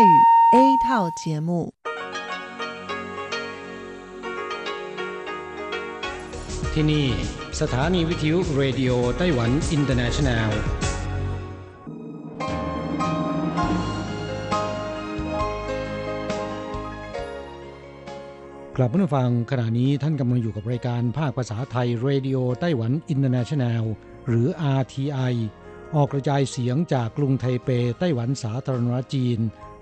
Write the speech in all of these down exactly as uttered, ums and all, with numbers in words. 泰语 A 套节目ที่นี่สถานีวิทยุ Radio Taiwan Internationalกลับมาฟังขณะนี้ท่านกำลังอยู่กับรายการภาคภาษาไทย Radio Taiwan International หรือ อาร์ ที ไอ ออกกระจายเสียงจากกรุงไทเปไต้หวันสาธารณรัฐจีน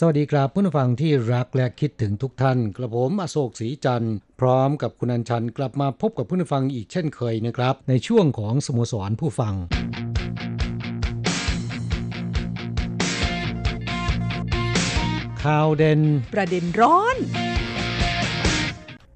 สวัสดีครับผู้ฟังที่รักและคิดถึงทุกท่านกระผมอโศกศรีจันทร์พร้อมกับคุณอัญชันกลับมาพบกับผู้ฟังอีกเช่นเคยนะครับในช่วงของสโมสรผู้ฟังข่าวเด่นประเด็นร้อน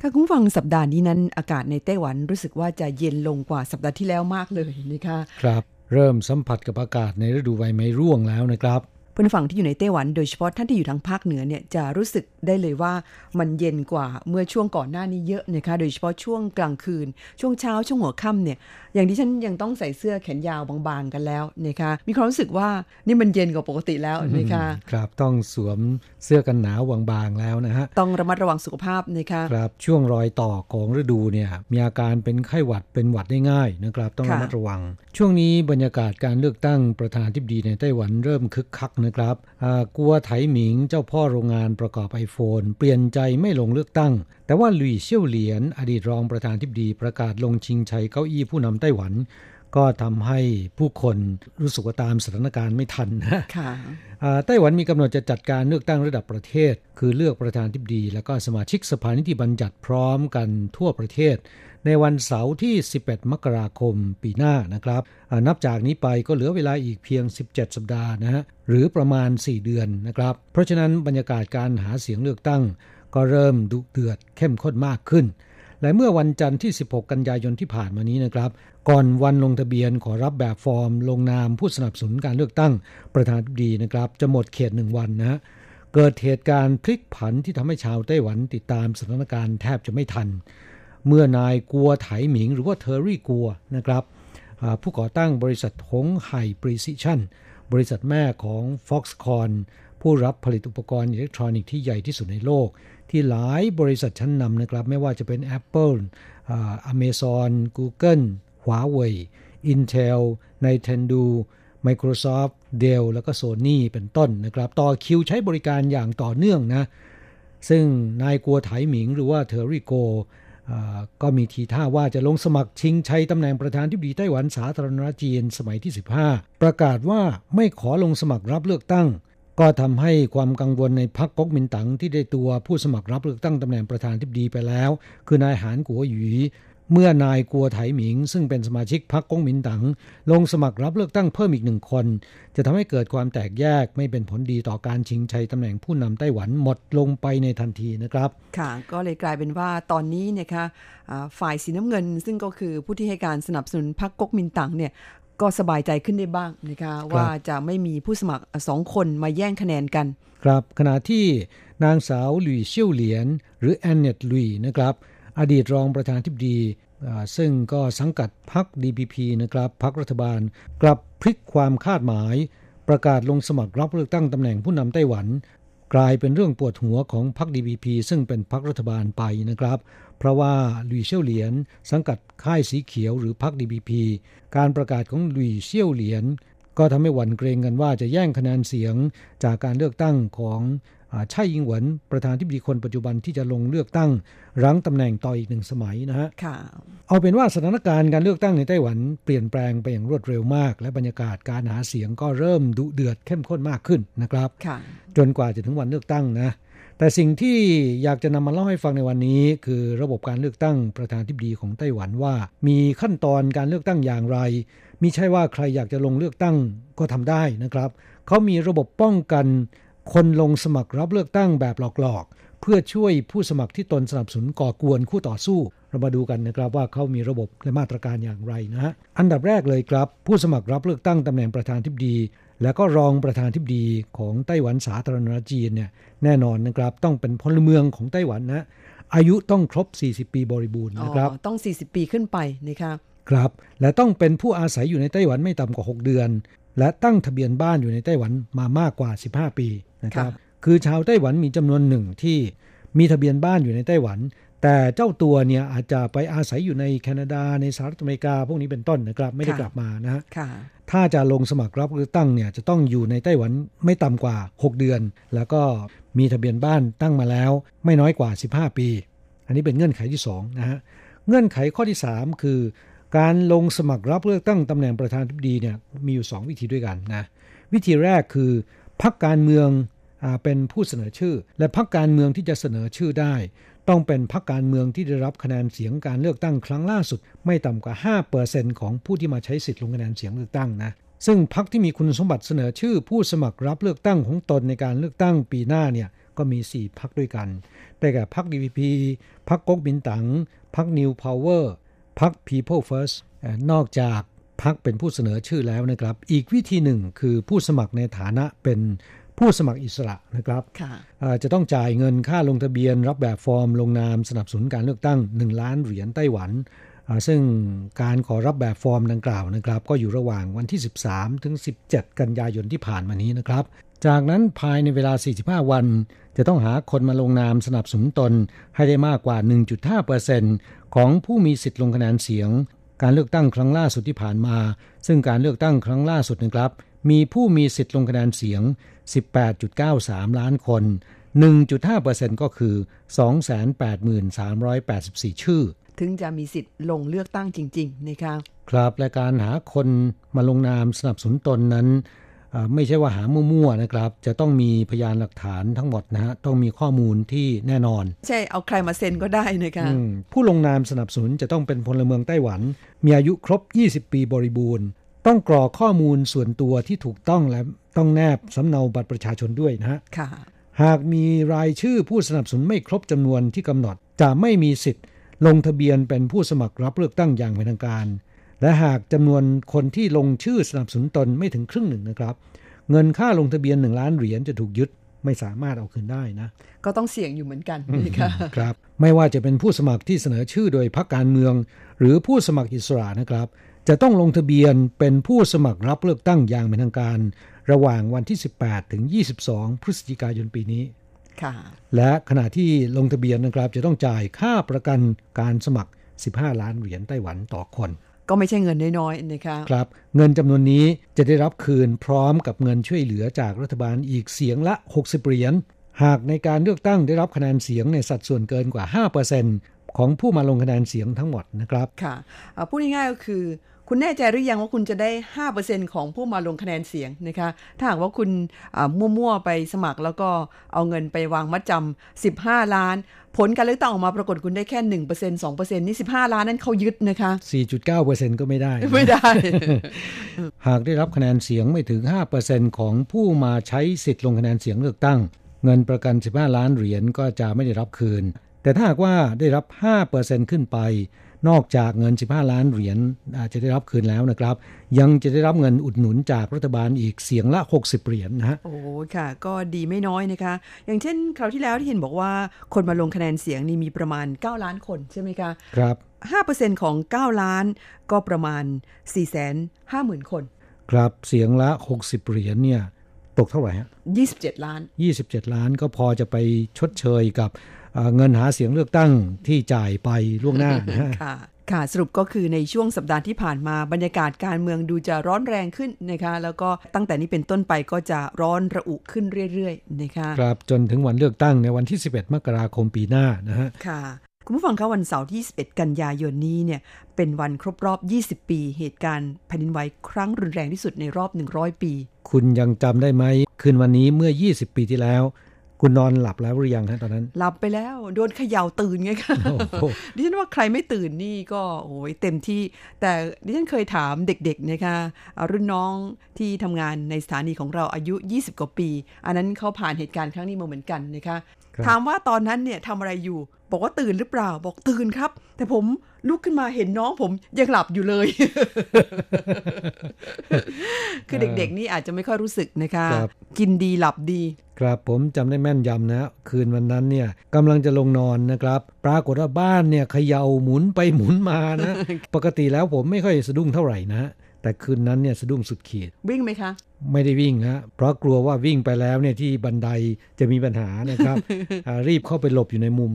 ค่ะคุณฟังสัปดาห์นี้นั้นอากาศในไต้หวันรู้สึกว่าจะเย็นลงกว่าสัปดาห์ที่แล้วมากเลยนะคะครับเริ่มสัมผัสกับอากาศในฤดูใบไม้ร่วงแล้วนะครับเพื่อนฝั่งที่อยู่ในไต้หวันโดยเฉพาะท่านที่อยู่ทางภาคเหนือเนี่ยจะรู้สึกได้เลยว่ามันเย็นกว่าเมื่อช่วงก่อนหน้านี้เยอะนะคะโดยเฉพาะช่วงกลางคืนช่วงเช้าช่วงหัวค่ำเนี่ยอย่างที่ฉันยังต้องใส่เสื้อแขนยาวบางๆกันแล้วนะคะมีความรู้สึกว่านี่มันเย็นกว่าปกติแล้วนะคะครับต้องสวมเสื้อกันหนาวบางๆแล้วนะฮะต้องระมัดระวังสุขภาพนะคะครับช่วงรอยต่อของฤดูเนี่ยมีอาการเป็นไข้หวัดเป็นหวัดได้ง่ายนะครับต้องระมัดระวังช่วงนี้บรรยากาศการเลือกตั้งประธานาธิบดีในไต้หวันเริ่มคึกคักนะครับกัวไถหมิงเจ้าพ่อโรงงานประกอบ iPhone เปลี่ยนใจไม่ลงเลือกตั้งแต่ว่าหลุยเซี่ยวเหลียนอดีตรองประธานาธิบดีประกาศลงชิงชัยเก้าอี้ผู้นำไต้หวันก็ทำให้ผู้คนรู้สึกว่าตามสถานการณ์ไม่ทันนะไต้หวันมีกำหนดจะจัดการเลือกตั้งระดับประเทศคือเลือกประธานาธิบดีและก็สมาชิกสภานิติบัญญัติพร้อมกันทั่วประเทศในวันเสาร์ที่สิบเอ็ดมกราคมปีหน้านะครับนับจากนี้ไปก็เหลือเวลาอีกเพียงสิบเจ็ดสัปดาห์นะฮะหรือประมาณสี่เดือนนะครับเพราะฉะนั้นบรรยากาศการหาเสียงเลือกตั้งก็เริ่มดุเดือดเข้มข้นมากขึ้นและเมื่อวันจันทร์ที่สิบหกกันยายนที่ผ่านมานี้นะครับก่อนวันลงทะเบียนขอรับแบบฟอร์มลงนามผู้สนับสนุนการเลือกตั้งประธานาธิบดีนะครับจะหมดเขตหนึ่งวันนะฮะเกิดเหตุการณ์พลิกผันที่ทำให้ชาวไต้หวันติดตามสถานการณ์แทบจะไม่ทันเมื่อนายกัวไถหมิงหรือว่าเทอร์รี่กัวนะครับผู้ก่อตั้งบริษัทหงไห่พรีซิชั่นบริษัทแม่ของ Foxconn ผู้รับผลิตอุปกรณ์อิเล็กทรอนิกส์ที่ใหญ่ที่สุดในโลกที่หลายบริษัทชั้นนำนะครับไม่ว่าจะเป็น Apple อ่า Amazon Google Huawei Intel Nintendo Microsoft Dell แล้วก็ Sony เป็นต้นนะครับต่อคิวใช้บริการอย่างต่อเนื่องนะซึ่งนายกัวไถหมิงหรือว่าเทอร์รี่กัวก็มีทีท่าว่าจะลงสมัครชิงชัยตำแหน่งประธานาธิบดีไต้หวันสาธารณรัฐจีนสมัยที่สิบห้าประกาศว่าไม่ขอลงสมัครรับเลือกตั้งก็ทำให้ความกังวลในพรรคก๊กมินตั๋งที่ได้ตัวผู้สมัครรับเลือกตั้งตำแหน่งประธานาธิบดีไปแล้วคือนายหานกัวหยีเมื่อนายกัวไถหมิงซึ่งเป็นสมาชิกพรรคก๊กมินตั๋งลงสมัครรับเลือกตั้งเพิ่มอีกหนึ่งคนจะทำให้เกิดความแตกแยกไม่เป็นผลดีต่อการชิงชัยตำแหน่งผู้นำไต้หวันหมดลงไปในทันทีนะครับค่ะก็เลยกลายเป็นว่าตอนนี้นะคะฝ่ายสีน้ำเงินซึ่งก็คือผู้ที่ให้การสนับสนุนพรรคก๊กมินตั๋งเนี่ยก็สบายใจขึ้นได้บ้างนะคะว่าจะไม่มีผู้สมัครสองคนมาแย่งคะแนนกันครับขณะที่นางสาวหลุยเซี่ยวเหลียนหรือแอนเนตหลุยนะครับอดีตรองประธานาธิบดีซึ่งก็สังกัดพรรค ดี พี พี นะครับพรรครัฐบาลกลับพลิกความคาดหมายประกาศลงสมัครรับเลือกตั้งตำแหน่งผู้นำไต้หวันกลายเป็นเรื่องปวดหัวของพรรค ดี พี พี ซึ่งเป็นพรรครัฐบาลไปนะครับเพราะว่าหลุยเซี่ยวเหลียนสังกัดค่ายสีเขียวหรือพรรค ดี พี พี การประกาศของหลุยเซี่ยวเหลียนก็ทำให้หวั่นเกรงกันว่าจะแย่งคะแนนเสียงจากการเลือกตั้งของไช่อิงเหวินประธานาธิบดีคนปัจจุบันที่จะลงเลือกตั้งรั้งตำแหน่งต่ออีกหนึ่งสมัยนะฮะเอาเป็นว่าสถานการณ์การเลือกตั้งในไต้หวันเปลี่ยนแปลงไปอย่างรวดเร็วมากและบรรยากาศการหาเสียงก็เริ่มดุเดือดเข้มข้นมากขึ้นนะครับจนกว่าจะถึงวันเลือกตั้งนะแต่สิ่งที่อยากจะนำมาเล่าให้ฟังในวันนี้คือระบบการเลือกตั้งประธานาธิบดีของไต้หวันว่ามีขั้นตอนการเลือกตั้งอย่างไรมิใช่ว่าใครอยากจะลงเลือกตั้งก็ทำได้นะครับเขามีระบบป้องกันคนลงสมัครรับเลือกตั้งแบบหลอกๆ เพื่อช่วยผู้สมัครที่ตนสนับสนุนก่อกวนคู่ต่อสู้เรามาดูกันนะครับว่าเขามีระบบและมาตรการอย่างไรนะฮะอันดับแรกเลยครับผู้สมัครรับเลือกตั้งตำแหน่งประธานธิบดีและก็รองประธานธิบดีของไต้หวันสาธารณรัฐจีนเนี่ยแน่นอนนะครับต้องเป็นพลเมืองของไต้หวันนะอายุต้องครบสี่สิบปีบริบูรณ์นะครับต้องสี่สิบปีขึ้นไปนะคะครับและต้องเป็นผู้อาศัยอยู่ในไต้หวันไม่ต่ำกว่าหกเดือนและตั้งทะเบียนบ้านอยู่ในไต้หวันมามากกว่าสิบห้าปีนะครับคือชาวไต้หวันมีจำนวนหนึ่งที่มีทะเบียนบ้านอยู่ในไต้หวันแต่เจ้าตัวเนี่ยอาจจะไปอาศัยอยู่ในแคนาดาในสหรัฐอเมริกาพวกนี้เป็นต้นนะครับไม่ได้กลับมานะฮะถ้าจะลงสมัครรับเลือกตั้งเนี่ยจะต้องอยู่ในไต้หวันไม่ต่ำกว่าหกเดือนแล้วก็มีทะเบียนบ้านตั้งมาแล้วไม่น้อยกว่าสิบห้าปีอันนี้เป็นเงื่อนไขที่สองนะฮะเงื่อนไขข้อที่สามคือการลงสมัครรับเลือกตั้งตำแหน่งประธานาธิบดีเนี่ยมีอยู่สองวิธีด้วยกันนะวิธีแรกคือพรรคการเมืองเป็นผู้เสนอชื่อและพรรคการเมืองที่จะเสนอชื่อได้ต้องเป็นพรรคการเมืองที่ได้รับคะแนนเสียงการเลือกตั้งครั้งล่าสุดไม่ต่ำกว่า ห้าเปอร์เซ็นต์ ของผู้ที่มาใช้สิทธิ์ลงคะแนนเสียงเลือกตั้งนะซึ่งพรรคที่มีคุณสมบัติเสนอชื่อผู้สมัครรับเลือกตั้งของตนในการเลือกตั้งปีหน้าเนี่ยก็มีสี่พรรคด้วยกันได้แก่พรรค ดี พี พี พรรคก๊กมินตั๋งพรรค New Power พรรค People First นอกจากพรรคเป็นผู้เสนอชื่อแล้วนะครับอีกวิธีหนึ่งคือผู้สมัครในฐานะเป็นผู้สมัครอิสระนะครับจะต้องจ่ายเงินค่าลงทะเบียนรับแบบฟอร์มลงนามสนับสนุนการเลือกตั้งหนึ่งล้านเหรียญไต้หวันซึ่งการขอรับแบบฟอร์มดังกล่าวนะครับก็อยู่ระหว่างวันที่สิบสามถึงสิบเจ็ดกันยายนที่ผ่านมานี้นะครับจากนั้นภายในเวลาสี่สิบห้าวันจะต้องหาคนมาลงนามสนับสนุนตนให้ได้มากกว่า หนึ่งจุดห้าเปอร์เซ็นต์ ของผู้มีสิทธิ์ลงคะแนนเสียงการเลือกตั้งครั้งล่าสุดที่ผ่านมาซึ่งการเลือกตั้งครั้งล่าสุดนะครับมีผู้มีสิทธิ์ลงคะแนนเสียง สิบแปดจุดเก้าสาม ล้านคน หนึ่งจุดห้าเปอร์เซ็นต์ ก็คือ สองแสนแปดหมื่นสามร้อยแปดสิบสี่ ชื่อถึงจะมีสิทธิ์ลงเลือกตั้งจริงๆนะคะครับและการหาคนมาลงนามสนับสนุนตนนั้นไม่ใช่ว่าหามั่วๆนะครับจะต้องมีพยานหลักฐานทั้งหมดนะฮะต้องมีข้อมูลที่แน่นอนใช่เอาใครมาเซ็นก็ได้นะคะผู้ลงนามสนับสนุนจะต้องเป็นพลเมืองไต้หวันมีอายุครบยี่สิบปีบริบูรณ์ต้องกรอกข้อมูลส่วนตัวที่ถูกต้องและต้องแนบสำเนาบัตรประชาชนด้วยนะฮะหากมีรายชื่อผู้สนับสนุนไม่ครบจำนวนที่กำหนดจะไม่มีสิทธิ์ลงทะเบียนเป็นผู้สมัครรับเลือกตั้งอย่างเป็นทางการและหากจำนวนคนที่ลงชื่อสนับสนุนตนไม่ถึงครึ่งหนึ่งนะครับเงินค่าลงทะเบียนหนึ่งล้านเหรียญจะถูกยึดไม่สามารถเอาคืนได้นะก็ต้องเสี่ยงอยู่เหมือนกันนะคะครับไม่ว่าจะเป็นผู้สมัครที่เสนอชื่อโดยพรรคการเมืองหรือผู้สมัครอิสระนะครับจะต้องลงทะเบียนเป็นผู้สมัครรับเลือกตั้งอย่างเป็นทางการระหว่างวันที่สิบแปดถึงยี่สิบสองพฤศจิกายนปีนี้ค่ะและขณะที่ลงทะเบียนนะครับจะต้องจ่ายค่าประกันการสมัครสิบห้าล้านเหรียญไต้หวันต่อคนก็ไม่ใช่เงินน้อยๆนะคะครับเงินจำนวนนี้จะได้รับคืนพร้อมกับเงินช่วยเหลือจากรัฐบาลอีกเสียงละหกสิบเหรียญหากในการเลือกตั้งได้รับคะแนนเสียงในสัดส่วนเกินกว่า ห้าเปอร์เซ็นต์ ของผู้มาลงคะแนนเสียงทั้งหมดนะครับค่ะพูดง่ายๆก็คือคุณแน่ใจหรือยังว่าคุณจะได้ ห้าเปอร์เซ็นต์ ของผู้มาลงคะแนนเสียงนะคะถ้าหากว่าคุณมั่วๆไปสมัครแล้วก็เอาเงินไปวางมัดจำสิบห้าล้านผลการเลือกตั้งออกมาปรากฏคุณได้แค่ หนึ่งเปอร์เซ็นต์ สองเปอร์เซ็นต์ นี่สิบห้าล้านนั้นเขายึดนะคะ สี่จุดเก้าเปอร์เซ็นต์ ก็ไม่ได้ไม่ได้ หากได้รับคะแนนเสียงไม่ถึง ห้าเปอร์เซ็นต์ ของผู้มาใช้สิทธิ์ลงคะแนนเสียงเลือกตั้งเงินประกันสิบห้าล้านเหรียญก็จะไม่ได้รับคืนแต่ถ้าหากว่าได้รับ ห้าเปอร์เซ็นต์ ขึ้นไปนอกจากเงินสิบห้าล้านเหรียญอาจจะได้รับคืนแล้วนะครับยังจะได้รับเงินอุดหนุนจากรัฐบาลอีกเสียงละหกสิบเหรียญนะฮะโอ้ค่ะก็ดีไม่น้อยนะคะอย่างเช่นคราวที่แล้วที่เห็นบอกว่าคนมาลงคะแนนเสียงนี่มีประมาณเก้าล้านคนใช่ไหมคะครับ ห้าเปอร์เซ็นต์ ของเก้าล้านก็ประมาณ สี่แสนห้าหมื่น คนครับเสียงละหกสิบเหรียญเนี่ยตกเท่าไหร่ฮะยี่สิบเจ็ดล้านยี่สิบเจ็ดล้านก็พอจะไปชดเชยกับเงินหาเสียงเลือกตั้งที่จ่ายไปล่วงหน้าค่ะค่ะสรุปก็คือในช่วงสัปดาห์ที่ผ่านมาบรรยากาศการเมืองดูจะร้อนแรงขึ้นนะคะแล้วก็ตั้งแต่นี้เป็นต้นไปก็จะร้อนระอุขึ้นเรื่อยๆนะคะครับจนถึงวันเลือกตั้งในวันที่สิบเอ็ดมกราคมปีหน้านะฮะค่ะคุณผู้ฟังคะวันเสาร์ที่สิบเอ็ดกันยายนนี้เนี่ยเป็นวันครบรอบยี่สิบปีเหตุการณ์แผ่นดินไหวครั้งรุนแรงที่สุดในรอบหนึ่งร้อยปีคุณยังจำได้ไหมคืนวันนี้เมื่อยี่สิบปีที่แล้วคุณนอนหลับแล้วหรือยังฮะตอนนั้นหลับไปแล้วโดนเขย่าตื่นไงคะดิฉันว่าใครไม่ตื่นนี่ก็โอ้ยเต็มที่แต่ดิฉันเคยถามเด็กๆนะคะรุ่นน้องที่ทำงานในสถานีของเราอายุยี่สิบกว่าปีอันนั้นเขาผ่านเหตุการณ์ครั้งนี้มาเหมือนกันนะคะ ถามว่าตอนนั้นเนี่ยทำอะไรอยู่บอกว่าตื่นหรือเปล่าบอกตื่นครับแต่ผมลุกขึ้นมาเห็นน้องผมยังหลับอยู่เลย คือเด็กๆนี่อาจจะไม่ค่อยรู้สึกนะคะกินดีหลับดีครับผมจำได้แม่นยำนะคืนวันนั้นเนี่ยกำลังจะลงนอนนะครับปรากฏว่าบ้านเนี่ยเขย่าหมุนไปหมุนมานะ ปกติแล้วผมไม่ค่อยสะดุ้งเท่าไหร่นะแต่คืนนั้นเนี่ยสะดุ้งสุดขีดวิ่งไหมคะไม่ได้วิ่งฮะเพราะกลัวว่าวิ่งไปแล้วเนี่ยที่บันไดจะมีปัญหานะครับ รีบเข้าไปหลบอยู่ในมุม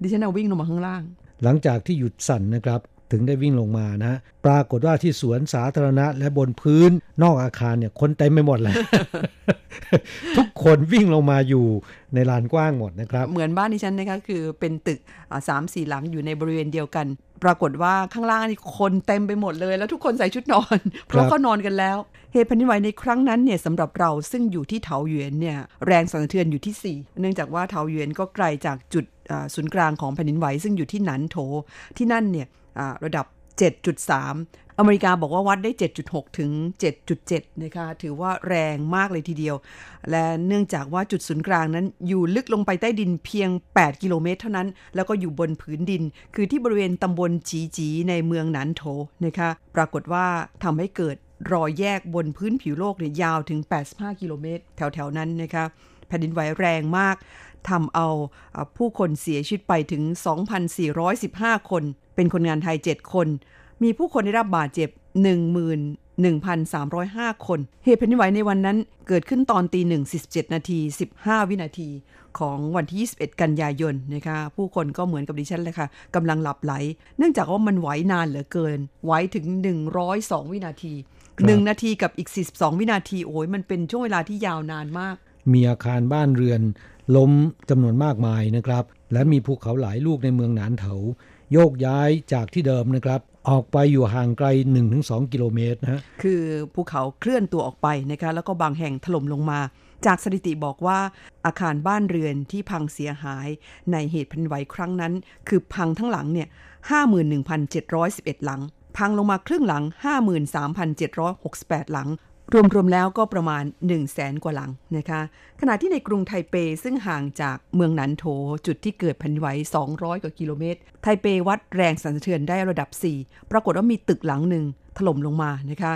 ดิฉันเอาวิ่งลงมาข้างล่างหลังจากที่หยุดสั่นนะครับถึงได้วิ่งลงมานะปรากฏว่าที่สวนสาธารณะและบนพื้นนอกอาคารเนี่ยคนเต็มไปหมดเลย ทุกคนวิ่งลงมาอยู่ในลานกว้างหมดนะครับเหมือนบ้านดิฉันนะคะคือเป็นตึก สามถึงสี่ หลังอยู่ในบริเวณเดียวกันปรากฏว่าข้างล่างนี่คนเต็มไปหมดเลยแล้วทุกคนใส่ชุดนอนเพราะเขานอนกันแล้วเหตุแผ่นดินไหวในครั้งนั้นเนี่ยสำหรับเราซึ่งอยู่ที่เถาหยวนเนี่ยแรงสั่นสะเทือนอยู่ที่สี่เนื่องจากว่าเถาหยวนก็ไกลจากจุดศูนย์กลางของแผ่นดินไหวซึ่งอยู่ที่หนันโถที่นั่นเนี่ยระดับ เจ็ดจุดสาม อเมริกาบอกว่าวัดได้ เจ็ดจุดหก ถึง เจ็ดจุดเจ็ด นะคะถือว่าแรงมากเลยทีเดียวและเนื่องจากว่าจุดศูนย์กลางนั้นอยู่ลึกลงไปใต้ดินเพียงแปดกิโลเมตรเท่านั้นแล้วก็อยู่บนผืนดินคือที่บริเวณตำบลจีจีในเมืองหนานโถนะคะปรากฏว่าทำให้เกิดรอยแยกบนพื้นผิวโลกเนี่ยยาวถึงแปดสิบห้ากิโลเมตรแถวๆนั้นนะคะแผ่นดินไหวแรงมากทำเอาผู้คนเสียชีวิตไปถึง สองพันสี่ร้อยสิบห้า คนเป็นคนงานไทยเจ็ดคนมีผู้คนได้รับบาดเจ็บ หนึ่งหมื่นหนึ่งพันสามร้อยห้า คนเหตุแผ่นดินไหวในวันนั้นเกิดขึ้นตอน ตีหนึ่งสี่สิบเจ็ด นาทีสิบห้าวินาทีของวันที่ยี่สิบเอ็ดกันยายนนะคะผู้คนก็เหมือนกับดิฉันเลยค่ะกำลังหลับไหลเนื่องจากว่ามันไหวนานเหลือเกินไหวถึงหนึ่งร้อยสองวินาทีหนึ่งนาทีกับอีกสี่สิบสองวินาทีโอ้ยมันเป็นช่วงเวลาที่ยาวนานมากมีอาคารบ้านเรือนล้มจำนวนมากมายนะครับและมีภูเขาหลายลูกในเมืองหนานเถาโยกย้ายจากที่เดิมนะครับออกไปอยู่ห่างไกล หนึ่งถึงสอง กิโลเมตรนะฮะคือภูเขาเคลื่อนตัวออกไปนะคะแล้วก็บางแห่งถล่มลงมาจากสถิติบอกว่าอาคารบ้านเรือนที่พังเสียหายในเหตุแผ่นดินไหวครั้งนั้นคือพังทั้งหลังเนี่ย ห้าหมื่นหนึ่งพันเจ็ดร้อยสิบเอ็ด หลังพังลงมาครึ่งหลัง ห้าหมื่นสามพันเจ็ดร้อยหกสิบแปด หลังรวมๆแล้วก็ประมาณ หนึ่งแสน กว่าหลังนะคะขณะที่ในกรุงไทเปซึ่งห่างจากเมืองหนานโถจุดที่เกิดแผ่นดินไหวสองร้อยกว่ากิโลเมตรไทเปวัดแรงสั่นสะเทือนได้ระดับสี่ปรากฏว่ามีตึกหลังหนึ่งถล่มลงมานะคะ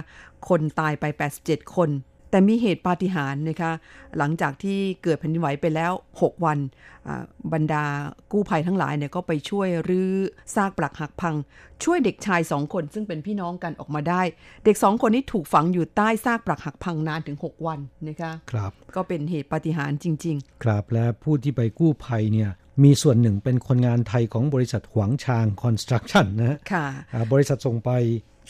คนตายไปแปดสิบเจ็ดคนแต่มีเหตุปาฏิหาริย์นะคะหลังจากที่เกิดแผ่นดินไหวไปแล้วหกวันบรรดากู้ภัยทั้งหลายเนี่ยก็ไปช่วยรื้อซากปรักหักพังช่วยเด็กชายสองคนซึ่งเป็นพี่น้องกันออกมาได้เด็กสองคนนี้ถูกฝังอยู่ใต้ซากปรักหักพังนานถึงหกวันนะคะครับก็เป็นเหตุปาฏิหาริย์จริงๆครับและผู้ที่ไปกู้ภัยเนี่ยมีส่วนหนึ่งเป็นคนงานไทยของบริษัทหวังชางคอนสตรัคชั่นนะค่ะบริษัทส่งไป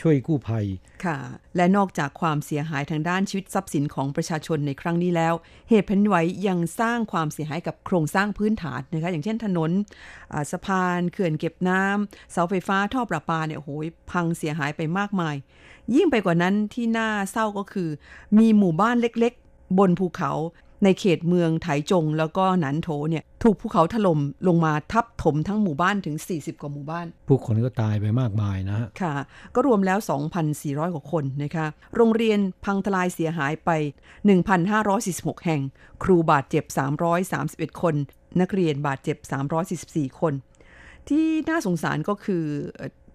ช่วยกู้ภัยค่ะและนอกจากความเสียหายทางด้านชีวิตทรัพย์สินของประชาชนในครั้งนี้แล้วเหตุแผ่นดินไหวยังสร้างความเสียหายกับโครงสร้างพื้นฐานนะคะอย่างเช่นถนนสะพานเขื่อนเก็บน้ำเสาไฟฟ้าท่อประปาเนี่ยโอ้โหพังเสียหายไปมากมายยิ่งไปกว่านั้นที่น่าเศร้าก็คือมีหมู่บ้านเล็กๆบนภูเขาในเขตเมืองไถจงแล้วก็หนานโถเนี่ยถูกภูเขาถล่มลงมาทับถมทั้งหมู่บ้านถึงสี่สิบกว่าหมู่บ้านผู้คนก็ตายไปมากมายนะค่ะก็รวมแล้ว สองพันสี่ร้อย กว่าคนนะคะโรงเรียนพังทลายเสียหายไป หนึ่งพันห้าร้อยสี่สิบหก แห่งครูบาดเจ็บสามร้อยสามสิบเอ็ดคนนักเรียนบาดเจ็บสามร้อยสี่สิบสี่คนที่น่าสงสารก็คือ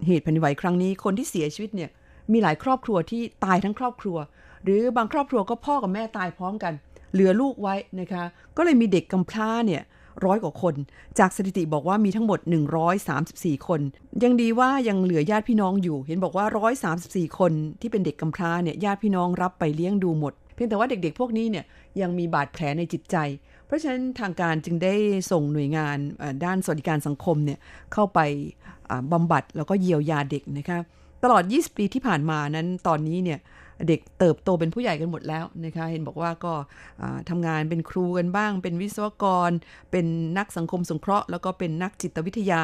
เหตุแผ่นดินไหวครั้งนี้คนที่เสียชีวิตเนี่ยมีหลายครอบครัวที่ตายทั้งครอบครัวหรือบางครอบครัวก็พ่อกับแม่ตายพร้อมกันเหลือลูกไว้นะคะก็เลยมีเด็กกำพร้าเนี่ยร้อยกว่าคนจากสถิติบอกว่ามีทั้งหมดหนึ่งร้อยสามสิบสี่คนยังดีว่ายังเหลือญาติพี่น้องอยู่เห็นบอกว่าหนึ่งร้อยสามสิบสี่คนที่เป็นเด็กกำพร้าเนี่ยญาติพี่น้องรับไปเลี้ยงดูหมดเพียงแต่ว่าเด็กๆพวกนี้เนี่ยยังมีบาดแผลในจิตใจเพราะฉะนั้นทางการจึงได้ส่งหน่วยงานด้านสวัสดิการสังคมเนี่ยเข้าไปบำบัดแล้วก็เยียวยาเด็กนะคะตลอดยี่สิบปีที่ผ่านมานั้นตอนนี้เนี่ยเด็กเติบโตเป็นผู้ใหญ่กันหมดแล้วนะคะเห็นบอกว่าก็ทำงานเป็นครูกันบ้างเป็นวิศวกรเป็นนักสังคมสงเคราะห์แล้วก็เป็นนักจิตวิทยา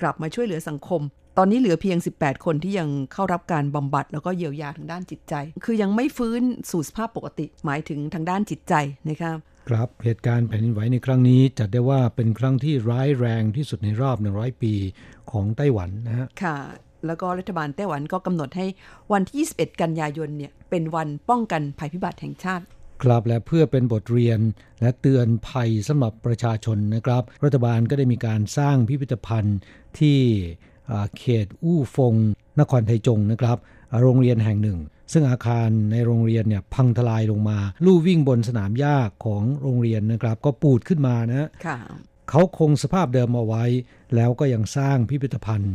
กลับมาช่วยเหลือสังคมตอนนี้เหลือเพียงสิบแปดคนที่ยังเข้ารับการบำบัดแล้วก็เยียวยาทางด้านจิตใจคือยังไม่ฟื้นสู่สภาพปกติหมายถึงทางด้านจิตใจนะคะครับเหตุการณ์แผ่นดินไหวในครั้งนี้จัดได้ว่าเป็นครั้งที่ร้ายแรงที่สุดในรอบหนึ่งร้อยปีของไต้หวันนะฮะค่ะแล้วก็รัฐบาลไต้หวันก็กำหนดให้วันที่ยี่สิบเอ็ดกันยายนเนี่ยเป็นวันป้องกันภัยพิบัติแห่งชาติ ครับและเพื่อเป็นบทเรียนและเตือนภัยสำหรับประชาชนนะครับรัฐบาลก็ได้มีการสร้างพิพิธภัณฑ์ที่เขตอู้ฟงนครไทจงนะครับโรงเรียนแห่งหนึ่งซึ่งอาคารในโรงเรียนเนี่ยพังทลายลงมาลู่วิ่งบนสนามหญ้าของโรงเรียนนะครับก็ปูดขึ้นมานะเขาคงสภาพเดิมเอาไว้แล้วก็ยังสร้างพิพิธภัณฑ์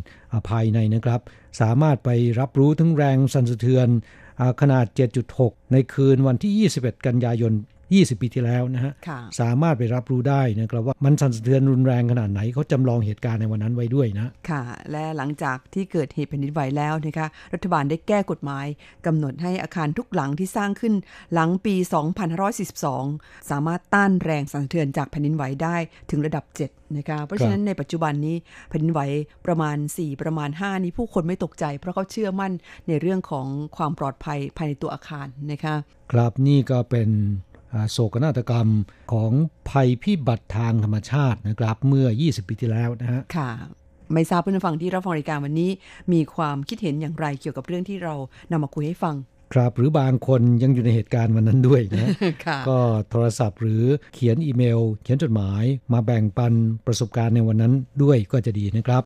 ภายในนะครับสามารถไปรับรู้ถึงแรงสั่นสะเทือนขนาด เจ็ดจุดหก ในคืนวันที่ ยี่สิบเอ็ด กันยายน ยี่สิบ ปีที่แล้วนะฮะสามารถไปรับรู้ได้นะครับว่ามันสั่นสะเทือนรุนแรงขนาดไหนเขาจำลองเหตุการณ์ในวันนั้นไว้ด้วยนะค่ะและหลังจากที่เกิดเหตุแผ่นดินไหวแล้วนะคะรัฐบาลได้แก้กฎหมายกำหนดให้อาคารทุกหลังที่สร้างขึ้นหลังปี สองพันห้าร้อยสี่สิบสอง สามารถต้านแรงสั่นสะเทือนจากแผ่นดินไหวได้ถึงระดับ เจ็ดนะคะเพราะฉะนั้นในปัจจุบันนี้แผ่นดินไหวประมาณสี่ประมาณห้านี้ผู้คนไม่ตกใจเพราะเขาเชื่อมั่นในเรื่องของความปลอดภัยภายในตัวอาคารนะคะครับนี่ก็เป็นโศกนาฏกรรมของภัยพิบัติทางธรรมชาตินะครับเมื่อยี่สิบปีที่แล้วนะฮะค่ะไม่ทราบเพื่อนฟังที่รับฟังรายการวันนี้มีความคิดเห็นอย่างไรเกี่ยวกับเรื่องที่เรานำมาคุยให้ฟังครับหรือบางคนยังอยู่ในเหตุการณ์วันนั้นด้วยนะ ก็โทรศัพท์หรือเขียนอีเมลเขียนจดหมายมาแบ่งปันประสบการณ์ในวันนั้นด้วยก็จะดีนะครับ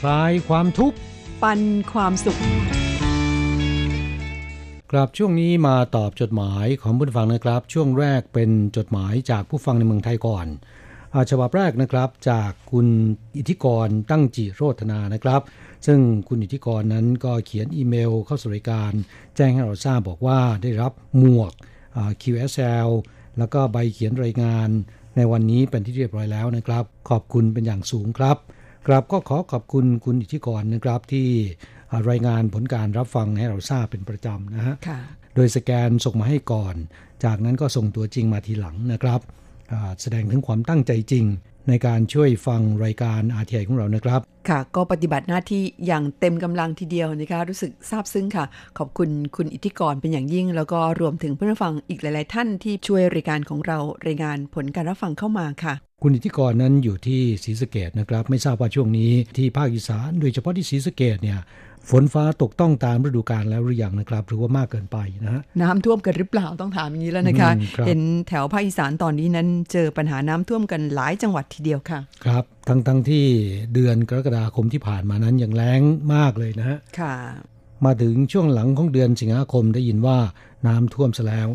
คลายความทุกข์ปันความสุขครับช่วงนี้มาตอบจดหมายของผู้ฟังนะครับช่วงแรกเป็นจดหมายจากผู้ฟังในเมืองไทยก่อนฉบับแรกนะครับจากคุณอิทธิกรตั้งจิโรธนานะครับซึ่งคุณอิทธิกรนั้นก็เขียนอีเมลเข้าสู่รายการแจ้งให้เราทราบบอกว่าได้รับหมวก คิว เอส แอล แล้วก็ใบเขียนรายงานในวันนี้เป็นที่เรียบร้อยแล้วนะครับขอบคุณเป็นอย่างสูงครับครับก็ขอขอบคุณคุณอิทธิกรนะครับที่รายงานผลการรับฟังให้เราทราบเป็นประจำนะฮะโดยสแกนส่งมาให้ก่อนจากนั้นก็ส่งตัวจริงมาทีหลังนะครับแสดงถึงความตั้งใจจริงในการช่วยฟังรายการ อาร์ ที ไอ ของเรานะครับค่ะก็ปฏิบัติหน้าที่อย่างเต็มกำลังทีเดียวนะคะรู้สึกซาบซึ้งค่ะขอบคุณคุณอิทธิกรเป็นอย่างยิ่งแล้วก็รวมถึงเพื่อนฟังอีกหลายๆท่านที่ช่วยรายการของเรารายงานผลการรับฟังเข้ามาค่ะคุณอิทธิกรนั้นอยู่ที่ศรีสะเกษนะครับไม่ทราบว่าช่วงนี้ที่ภาคอีสานโดยเฉพาะที่ศรีสะเกษเนี่ยฝนฟ้าตกต้องตามฤดูกาลแล้วหรือยังนะครับหรือว่ามากเกินไปนะฮะน้ำท่วมกันหรือเปล่าต้องถามอย่างนี้แล้วนะคะเห็นแถวภาคอีสานตอนนี้นั้นเจอปัญหาน้ำท่วมกันหลายจังหวัดทีเดียวค่ะครับทั้งทั้งที่เดือนกรกฎาคมที่ผ่านมานั้นยังแล้งมากเลยนะฮะค่ะมาถึงช่วงหลังของเดือนสิงหาคมได้ยินว่าน้ำท่วมซะแล้ว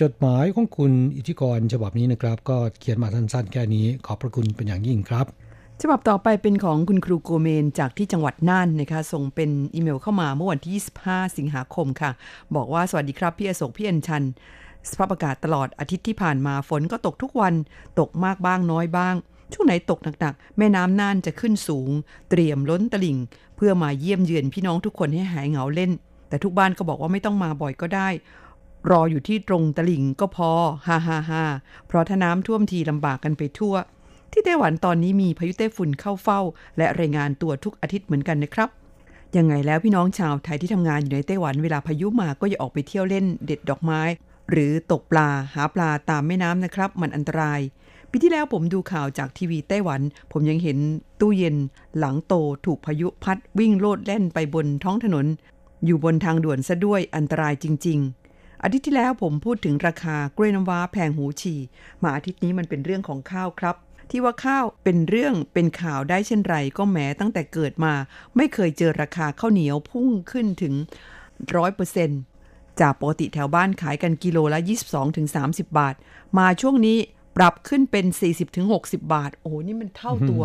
จดหมายของคุณอิทธิกรฉบับนี้นะครับก็เขียนมาสั้นๆแค่นี้ขอบพระคุณเป็นอย่างยิ่งครับฉบับต่อไปเป็นของคุณครูโกเมนจากที่จังหวัดน่านนะคะส่งเป็นอีเมลเข้ามาเมื่อวันที่ยี่สิบห้าสิงหาคมค่ะบอกว่าสวัสดีครับพี่อโศกพี่อัญชันสภาพอากาศตลอดอาทิตย์ที่ผ่านมาฝนก็ตกทุกวันตกมากบ้างน้อยบ้างช่วงไหนตกหนักๆแม่น้ำน่านจะขึ้นสูงเตรียมล้นตลิ่งเพื่อมาเยี่ยมเยือนพี่น้องทุกคนให้หายเหงาเล่นแต่ทุกบ้านก็บอกว่าไม่ต้องมาบ่อยก็ได้รออยู่ที่ตรงตลิ่งก็พอฮ่าฮ่าฮ่าเพราะถ้าน้ำท่วมทีลำบากกันไปทั่วที่ไต้หวันตอนนี้มีพายุไต้ฝุ่นเข้าเฝ้าและรายงานตัวทุกอาทิตย์เหมือนกันนะครับยังไงแล้วพี่น้องชาวไทยที่ทำงานอยู่ในไต้หวันเวลาพายุมาก็อย่าออกไปเที่ยวเล่นเด็ดดอกไม้หรือตกปลาหาปลาตามแม่น้ำนะครับมันอันตรายปีที่แล้วผมดูข่าวจากทีวีไต้หวันผมยังเห็นตู้เย็นหลังโตถูกพายุพัดวิ่งโลดแล่นไปบนท้องถนนอยู่บนทางด่วนซะด้วยอันตรายจริงๆอาทิตย์ที่แล้วผมพูดถึงราคากล้วยน้ำว้าแพงหูฉี่มาอาทิตย์นี้มันเป็นเรื่องของข้าวครับที่ว่าข้าวเป็นเรื่องเป็นข่าวได้เช่นไรก็แม้ตั้งแต่เกิดมาไม่เคยเจอราคาข้าวเหนียวพุ่งขึ้นถึง ร้อยเปอร์เซ็นต์ จากปกติแถวบ้านขายกันกิโลละ ยี่สิบสองถึงสามสิบ บาทมาช่วงนี้ปรับขึ้นเป็น สี่สิบถึงหกสิบ บาทโอ้นี่มันเท่าตัว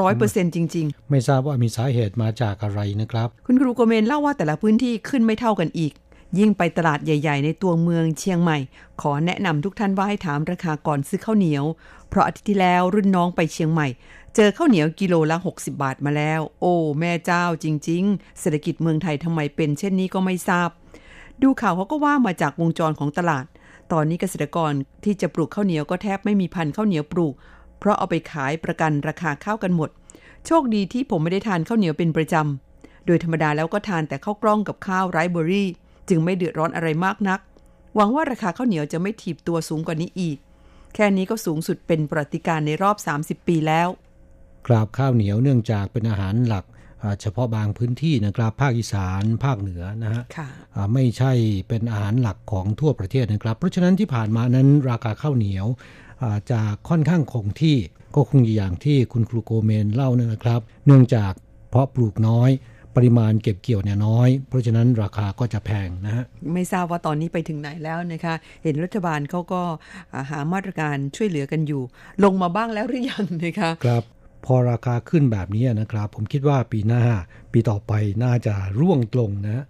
ร้อยเปอร์เซ็นต์ จริงๆไม่ทราบว่ามีสาเหตุมาจากอะไรนะครับคุณครูโกเมนเล่าว่าแต่ละพื้นที่ขึ้นไม่เท่ากันอีกยิ่งไปตลาดใหญ่ๆในตัวเมืองเชียงใหม่ขอแนะนำทุกท่านว่าให้ถามราคาก่อนซื้อข้าวเหนียวเพราะอาทิตย์ที่แล้วรุ่นน้องไปเชียงใหม่เจอข้าวเหนียวกิโลละหกสิบบาทมาแล้วโอ้แม่เจ้าจริงๆเศรษฐกิจเมืองไทยทำไมเป็นเช่นนี้ก็ไม่ทราบดูข่าวเขาก็ว่ามาจากวงจรของตลาดตอนนี้เกษตรกรที่จะปลูกข้าวเหนียวก็แทบไม่มีพันธุ์ข้าวเหนียวปลูกเพราะเอาไปขายประกันราคาข้าวกันหมดโชคดีที่ผมไม่ได้ทานข้าวเหนียวเป็นประจำโดยธรรมดาแล้วก็ทานแต่ข้าวกล้องกับข้าวไรซ์เบอร์รี่จึงไม่เดือดร้อนอะไรมากนักหวังว่าราคาข้าวเหนียวจะไม่ถีบตัวสูงกว่านี้อีกแค่นี้ก็สูงสุดเป็นปรากฏการณ์ในรอบสามสิบปีแล้วกราบข้าวเหนียวเนื่องจากเป็นอาหารหลัก เฉพาะบางพื้นที่นะครับภาคอีสานภาคเหนือนะฮะไม่ใช่เป็นอาหารหลักของทั่วประเทศนะครับเพราะฉะนั้นที่ผ่านมานั้นราคาข้าวเหนียวจะค่อนข้างคงที่ก็คงอย่างที่คุณครูโกเมนเล่านะครับเนื่องจากเพาะปลูกน้อยปริมาณเก็บเกี่ยวเนี่ยน้อยเพราะฉะนั้นราคาก็จะแพงนะฮะไม่ทราบว่าตอนนี้ไปถึงไหนแล้วนะคะเห็นรัฐบาลเขาก็หามาตรการช่วยเหลือกันอยู่ลงมาบ้างแล้วหรือยังนะคะครับพอราคาขึ้นแบบนี้นะครับผมคิดว่าปีหน้าปีต่อไปน่าจะร่วงลงนะ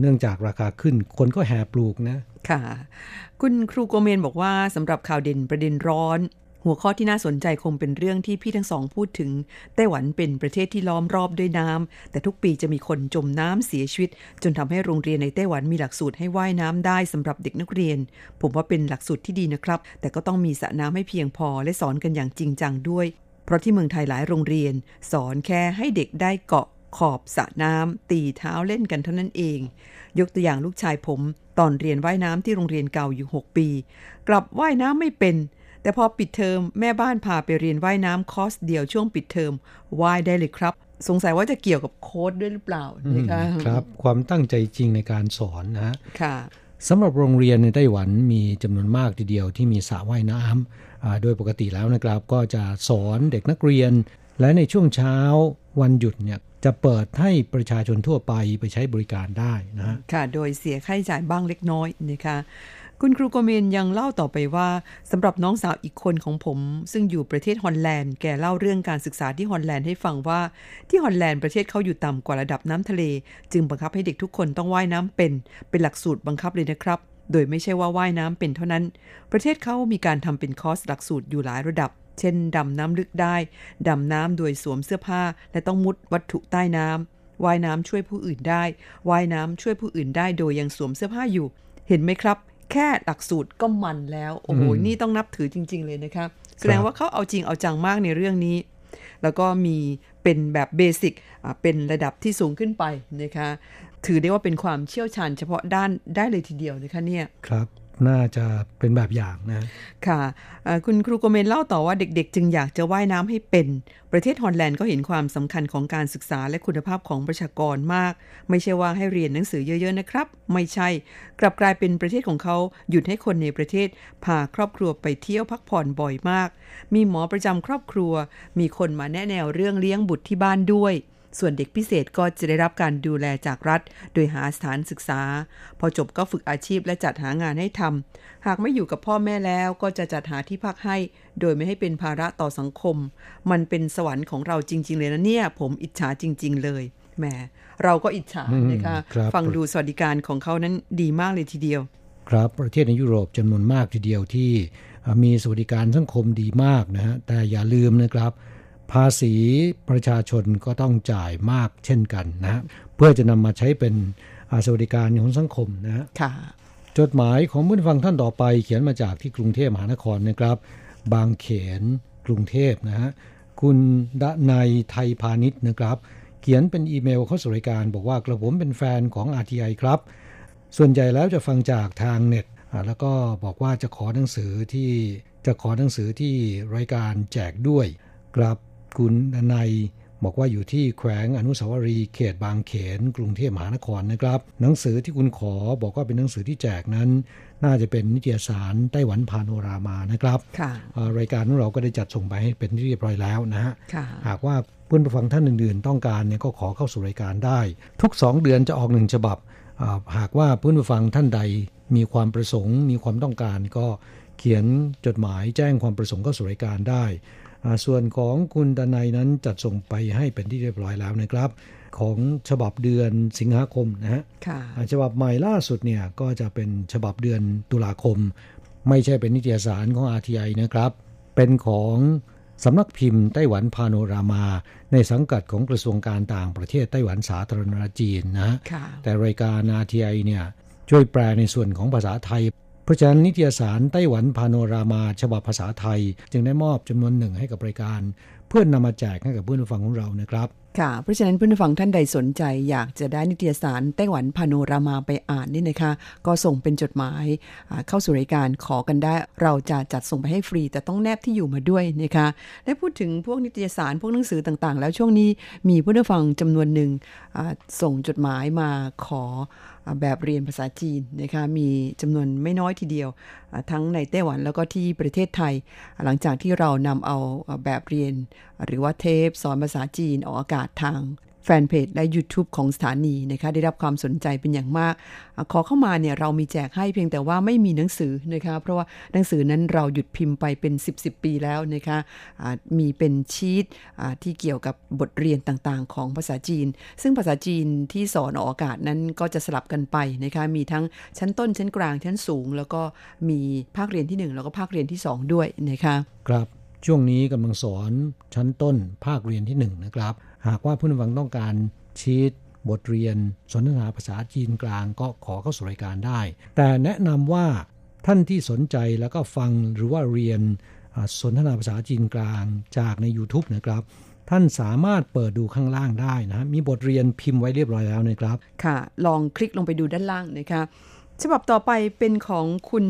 เนื่องจากราคาขึ้นคนก็แห่ปลูกนะค่ะคุณครูโกเมนบอกว่าสำหรับข่าวเด่นประเด็นร้อนหัวข้อที่น่าสนใจคงเป็นเรื่องที่พี่ทั้งสองพูดถึงไต้หวันเป็นประเทศที่ล้อมรอบด้วยน้ำแต่ทุกปีจะมีคนจมน้ำเสียชีวิตจนทำให้โรงเรียนในไต้หวันมีหลักสูตรให้ว่ายน้ำได้สำหรับเด็กนักเรียนผมว่าเป็นหลักสูตรที่ดีนะครับแต่ก็ต้องมีสระน้ำให้เพียงพอและสอนกันอย่างจริงจังด้วยเพราะที่เมืองไทยหลายโรงเรียนสอนแค่ให้เด็กได้เกาะขอบสระน้ำตีเท้าเล่นกันเท่านั้นเองยกตัวอย่างลูกชายผมตอนเรียนว่ายน้ำที่โรงเรียนเก่าอยู่หกปีกลับว่ายน้ำไม่เป็นแต่พอปิดเทอมแม่บ้านพาไปเรียนว่ายน้ำคอร์สเดียวช่วงปิดเทอมว่ายได้เลยครับสงสัยว่าจะเกี่ยวกับโค้ดด้วยหรือเปล่านะคะครับความตั้งใจจริงในการสอนนะค่ะสำหรับโรงเรียนในไต้หวันมีจำนวนมากทีเดียวที่มีสระว่ายน้ำโดยปกติแล้วนะครับก็จะสอนเด็กนักเรียนและในช่วงเช้าวันหยุดเนี่ยจะเปิดให้ประชาชนทั่วไปไปใช้บริการได้นะค่ะโดยเสียค่าใช้จ่ายบ้างเล็กน้อยนะคะคุณครูโกเมนยังเล่าต่อไปว่าสำหรับน้องสาวอีกคนของผมซึ่งอยู่ประเทศฮอลแลนด์แกเล่าเรื่องการศึกษาที่ฮอลแลนด์ให้ฟังว่าที่ฮอลแลนด์ประเทศเขาอยู่ต่ำกว่าระดับน้ำทะเลจึงบังคับให้เด็กทุกคนต้องว่ายน้ำเป็นเป็นหลักสูตรบังคับเลยนะครับโดยไม่ใช่ว่าว่ายน้ำเป็นเท่านั้นประเทศเขามีการทำเป็นคอร์สหลักสูตรอยู่หลายระดับเช่นดำน้ำลึกได้ดำน้ำโดยสวมเสื้อผ้าและต้องมุดวัตถุใต้น้ำว่ายน้ำช่วยผู้อื่นได้ว่ายน้ำช่วยผู้อื่นได้โดยยังสวมเสื้อผ้าอยู่เห็นไหมครับแค่หลักสูตรก็มันแล้วโอ้โหนี่ต้องนับถือจริงๆเลยนะคะแสดงว่าเขาเอาจริงเอาจังมากในเรื่องนี้แล้วก็มีเป็นแบบเบสิกเป็นระดับที่สูงขึ้นไปนะคะถือได้ว่าเป็นความเชี่ยวชาญเฉพาะด้านได้เลยทีเดียวนะคะเนี่ยครับน่าจะเป็นแบบอย่างนะค่ะคุณครูโกเมนเล่าต่อว่าเด็กๆจึงอยากจะว่ายน้ำให้เป็นประเทศฮอลแลนด์ก็เห็นความสำคัญของการศึกษาและคุณภาพของประชากรมากไม่ใช่ว่าให้เรียนหนังสือเยอะๆนะครับไม่ใช่กลับกลายเป็นประเทศของเขาหยุดให้คนในประเทศพาครอบครัวไปเที่ยวพักผ่อนบ่อยมากมีหมอประจำครอบครัวมีคนมาแนะแนวเรื่องเลี้ยงบุตรที่บ้านด้วยส่วนเด็กพิเศษก็จะได้รับการดูแลจากรัฐโดยหาสถานศึกษาพอจบก็ฝึกอาชีพและจัดหางานให้ทำหากไม่อยู่กับพ่อแม่แล้วก็จะจัดหาที่พักให้โดยไม่ให้เป็นภาระต่อสังคมมันเป็นสวรรค์ของเราจริงๆเลยนะเนี่ยผมอิจฉาจริงๆเลยแหมเราก็อิจฉานะคะฟังดูสวัสดิการของเขานั้นดีมากเลยทีเดียวครับประเทศในยุโรปจำนวนมากทีเดียวที่มีสวัสดิการสังคมดีมากนะฮะแต่อย่าลืมนะครับภาษีประชาชนก็ต้องจ่ายมากเช่นกันนะเพื่อจะนำมาใช้เป็นสวัสดิการของสังคมนะจดหมายของผู้ฟังท่านต่อไปเขียนมาจากที่กรุงเทพมหานครนะครับบางเขนกรุงเทพนะฮะคุณดนายไทยพาณิชย์นะครับเขียนเป็นอีเมลเข้าสู่รายการบอกว่ากระผมเป็นแฟนของ อาร์ ที ไอ ครับส่วนใหญ่แล้วจะฟังจากทางเน็ตแล้วก็บอกว่าจะขอหนังสือที่จะขอหนังสือที่รายการแจกด้วยครับคุณดนัยบอกว่าอยู่ที่แขวงอนุสาวรีย์เขตบางเขนกรุงเทพมหานครนะครับหนังสือที่คุณขอบอกว่าเป็นหนังสือที่แจกนั้นน่าจะเป็นนิตยสารไต้หวันพาโนรามานะครับรายการของเราก็ได้จัดส่งไปให้เป็นที่เรียบร้อยแล้วนะฮะหากว่าเพื่อนผู้ฟังท่านอื่นๆต้องการเนี่ยก็ขอเข้าสู่รายการได้ทุกสองเดือนจะออกหนึ่งฉบับหากว่าเพื่อนผู้ฟังท่านใดมีความประสงค์มีความต้องการก็เขียนจดหมายแจ้งความประสงค์เข้าสู่รายการได้ส่วนของคุณดนัยนั้นจัดส่งไปให้เป็นที่เรียบร้อยแล้วนะครับของฉบับเดือนสิงหาคมนะฮะฉบับใหม่ล่าสุดเนี่ยก็จะเป็นฉบับเดือนตุลาคมไม่ใช่เป็นนิตยสารของ อาร์ ที ไอ นะครับเป็นของสำนักพิมพ์ไต้หวันพาโนรามาในสังกัดของกระทรวงการต่างประเทศไต้หวันสาธารณรัฐจีนนะแต่รายการ อาร์ ที ไอ เนี่ยช่วยแปลในส่วนของภาษาไทยเพราะฉะนั้นนิตยสารไต้หวันพาโนรามาฉบับภาษาไทยจึงได้มอบจำนวนหนึ่งให้กับรายการเพื่อนนำมาแจกให้กับเพื่อนผู้ฟังของเรานะครับ ค่ะเพราะฉะนั้นเพื่อนฟังท่านใดสนใจอยากจะได้นิตยสารไต้หวันพาโนรามาไปอ่านนี่นะคะก็ส่งเป็นจดหมายเข้าสู่รายการขอกันได้เราจะจัดส่งไปให้ฟรีแต่ต้องแนบที่อยู่มาด้วยนะคะได้พูดถึงพวกนิตยสารพวกหนังสือต่างๆแล้วช่วงนี้มีเพื่อนฟังจำนวนหนึ่งส่งจดหมายมาขอแบบเรียนภาษาจีนนะคะมีจำนวนไม่น้อยทีเดียวทั้งในไต้หวันแล้วก็ที่ประเทศไทยหลังจากที่เรานำเอาแบบเรียนหรือว่าเทปสอนภาษาจีนออกอากาศทางแฟนเพจและ YouTube ของสถานีนะคะได้รับความสนใจเป็นอย่างมากขอเข้ามาเนี่ยเรามีแจกให้เพียงแต่ว่าไม่มีหนังสือนะคะเพราะว่าหนังสือนั้นเราหยุดพิมพ์ไปเป็น สิบ สิบ ปีแล้วนะคะมีเป็นชีทที่เกี่ยวกับบทเรียนต่างๆของภาษาจีนซึ่งภาษาจีนที่สอนออกอากาศนั้นก็จะสลับกันไปนะคะมีทั้งชั้นต้นชั้นกลางชั้นสูงแล้วก็มีภาคเรียนที่หนึ่งแล้วก็ภาคเรียนที่สองด้วยนะคะครับช่วงนี้กำลังสอนชั้นต้นภาคเรียนที่หนึ่งนะครับหากว่าผู้ฟังต้องการชีทบทเรียนสนทนาภาษาจีนกลางก็ขอเข้าสู่รายการได้แต่แนะนำว่าท่านที่สนใจแล้วก็ฟังหรือว่าเรียนสนทนาภาษาจีนกลางจากใน YouTube นะครับท่านสามารถเปิดดูข้างล่างได้นะมีบทเรียนพิมพ์ไว้เรียบร้อยแล้วนะครับค่ะลองคลิกลงไปดูด้านล่างนะคะฉบับต่อไปเป็นของคุณ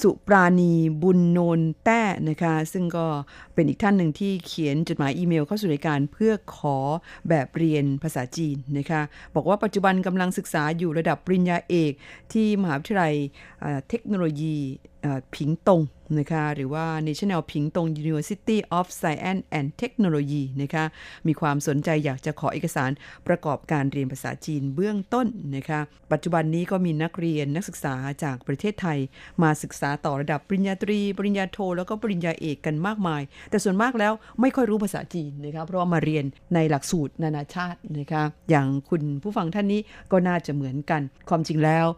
สุปราณีบุญโนนแต้นะคะซึ่งก็เป็นอีกท่านหนึ่งที่เขียนจดหมายอีเมลเข้าสู่รายการเพื่อขอแบบเรียนภาษาจีนนะคะบอกว่าปัจจุบันกำลังศึกษาอยู่ระดับปริญญาเอกที่มหาวิทยาลัยเทคโนโลยีผิงตงนะคะหรือว่า National ผิงตง University of Science and Technology นะคะมีความสนใจอยากจะขอเอกสารประกอบการเรียนภาษาจีนเบื้องต้นนะคะปัจจุบันนี้ก็มีนักเรียนนักศึกษาจากประเทศไทยมาศึกษาต่อระดับปริญญาตรีปริญญาโทแล้วก็ปริญญาเอกกันมากมายแต่ส่วนมากแล้วไม่ค่อยรู้ภาษาจีนนะคะเพราะมาเรียนในหลักสูตรนานาชาตินะคะอย่างคุณผู้ฟังท่านนี้ก็น่าจะเหมือนกันความจริงแล้ว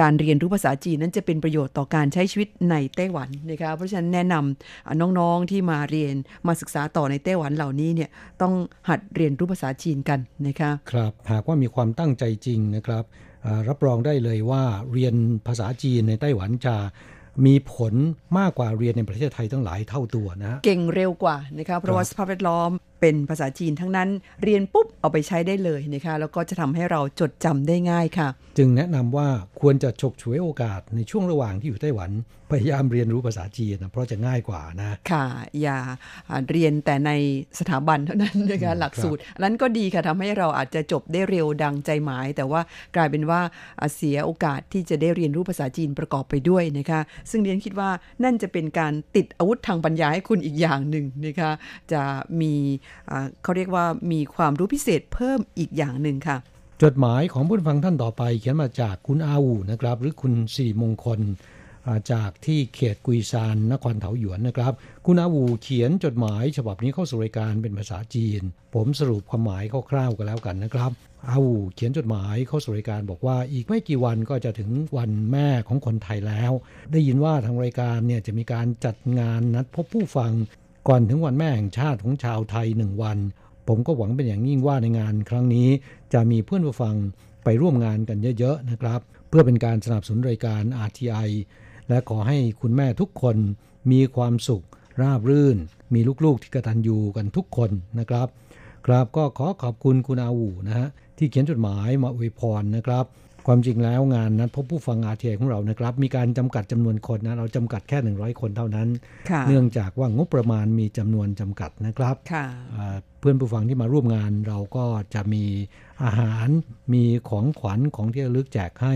การเรียนรู้ภาษาจีนนั้นจะเป็นประโยชน์ต่อการใช้ชีวิตในไต้หวันนะคะเพราะฉะนั้นแนะนำน้องๆที่มาเรียนมาศึกษาต่อในไต้หวันเหล่านี้เนี่ยต้องหัดเรียนรู้ภาษาจีนกันนะคะครับหากว่ามีความตั้งใจจริงนะครับรับรองได้เลยว่าเรียนภาษาจีนในไต้หวันจะมีผลมากกว่าเรียนในประเทศไทยตั้งหลายเท่าตัวนะเก่งเร็วกว่านะคะเพราะว่าสภาพแวดล้อมเป็นภาษาจีนทั้งนั้นเรียนปุ๊บเอาไปใช้ได้เลยนะคะแล้วก็จะทำให้เราจดจำได้ง่ายค่ะจึงแนะนำว่าควรจะฉกฉวยโอกาสในช่วงระหว่างที่อยู่ไต้หวันพยายามเรียนรู้ภาษาจีนนะเพราะจะง่ายกว่านะค่ะอย่าเรียนแต่ในสถาบันเท่านั้นนะคะหลักสูตรนั้นก็ดีค่ะทำให้เราอาจจะจบได้เร็วดังใจหมายแต่ว่ากลายเป็นว่าเสียโอกาสที่จะได้เรียนรู้ภาษาจีนประกอบไปด้วยนะคะซึ่งเรียนคิดว่านั่นจะเป็นการติดอาวุธทางปัญญาให้คุณอีกอย่างหนึ่งนะคะจะมีเขาเรียกว่ามีความรู้พิเศษเพิ่มอีกอย่างหนึ่งค่ะจดหมายของผู้ฟังท่านต่อไปเขียนมาจากคุณอาวูนะครับหรือคุณสิริมงคลจากที่เขตกุยซานนครเถาหยวนนะครับคุณอาวูเขียนจดหมายฉบับนี้เข้าสู่รายการเป็นภาษาจีนผมสรุปความหมายคร่าวๆกันแล้วกันนะครับอาวูเขียนจดหมายเข้าสู่รายการบอกว่าอีกไม่กี่วันก็จะถึงวันแม่ของคนไทยแล้วได้ยินว่าทางรายการเนี่ยจะมีการจัดงานนัดพบผู้ฟังก่อนถึงวันแม่แห่งชาติของชาวไทยหนึ่งวันผมก็หวังเป็นอย่างยิ่งว่าในงานครั้งนี้จะมีเพื่อนผู้ฟังไปร่วมงานกันเยอะๆนะครับเพื่อเป็นการสนับสนุนรายการ อาร์ ที ไอ และขอให้คุณแม่ทุกคนมีความสุขราบรื่นมีลูกๆที่กตัญญูกันทุกคนนะครับครับก็ขอขอบคุณคุณอาวูนะฮะที่เขียนจดหมายมาอวยพรนะครับความจริงแล้วงานนัดพบผู้ฟัง อาร์ ที ไอ ของเรานะครับมีการจำกัดจำนวนคนนะเราจำกัดแค่หนึ่งร้อยคนเท่านั้นเนื่องจากว่างบประมาณมีจำนวนจำกัดนะครับเพื่อนผู้ฟังที่มาร่วมงานเราก็จะมีอาหารมีของขวัญของที่ระลึกแจกให้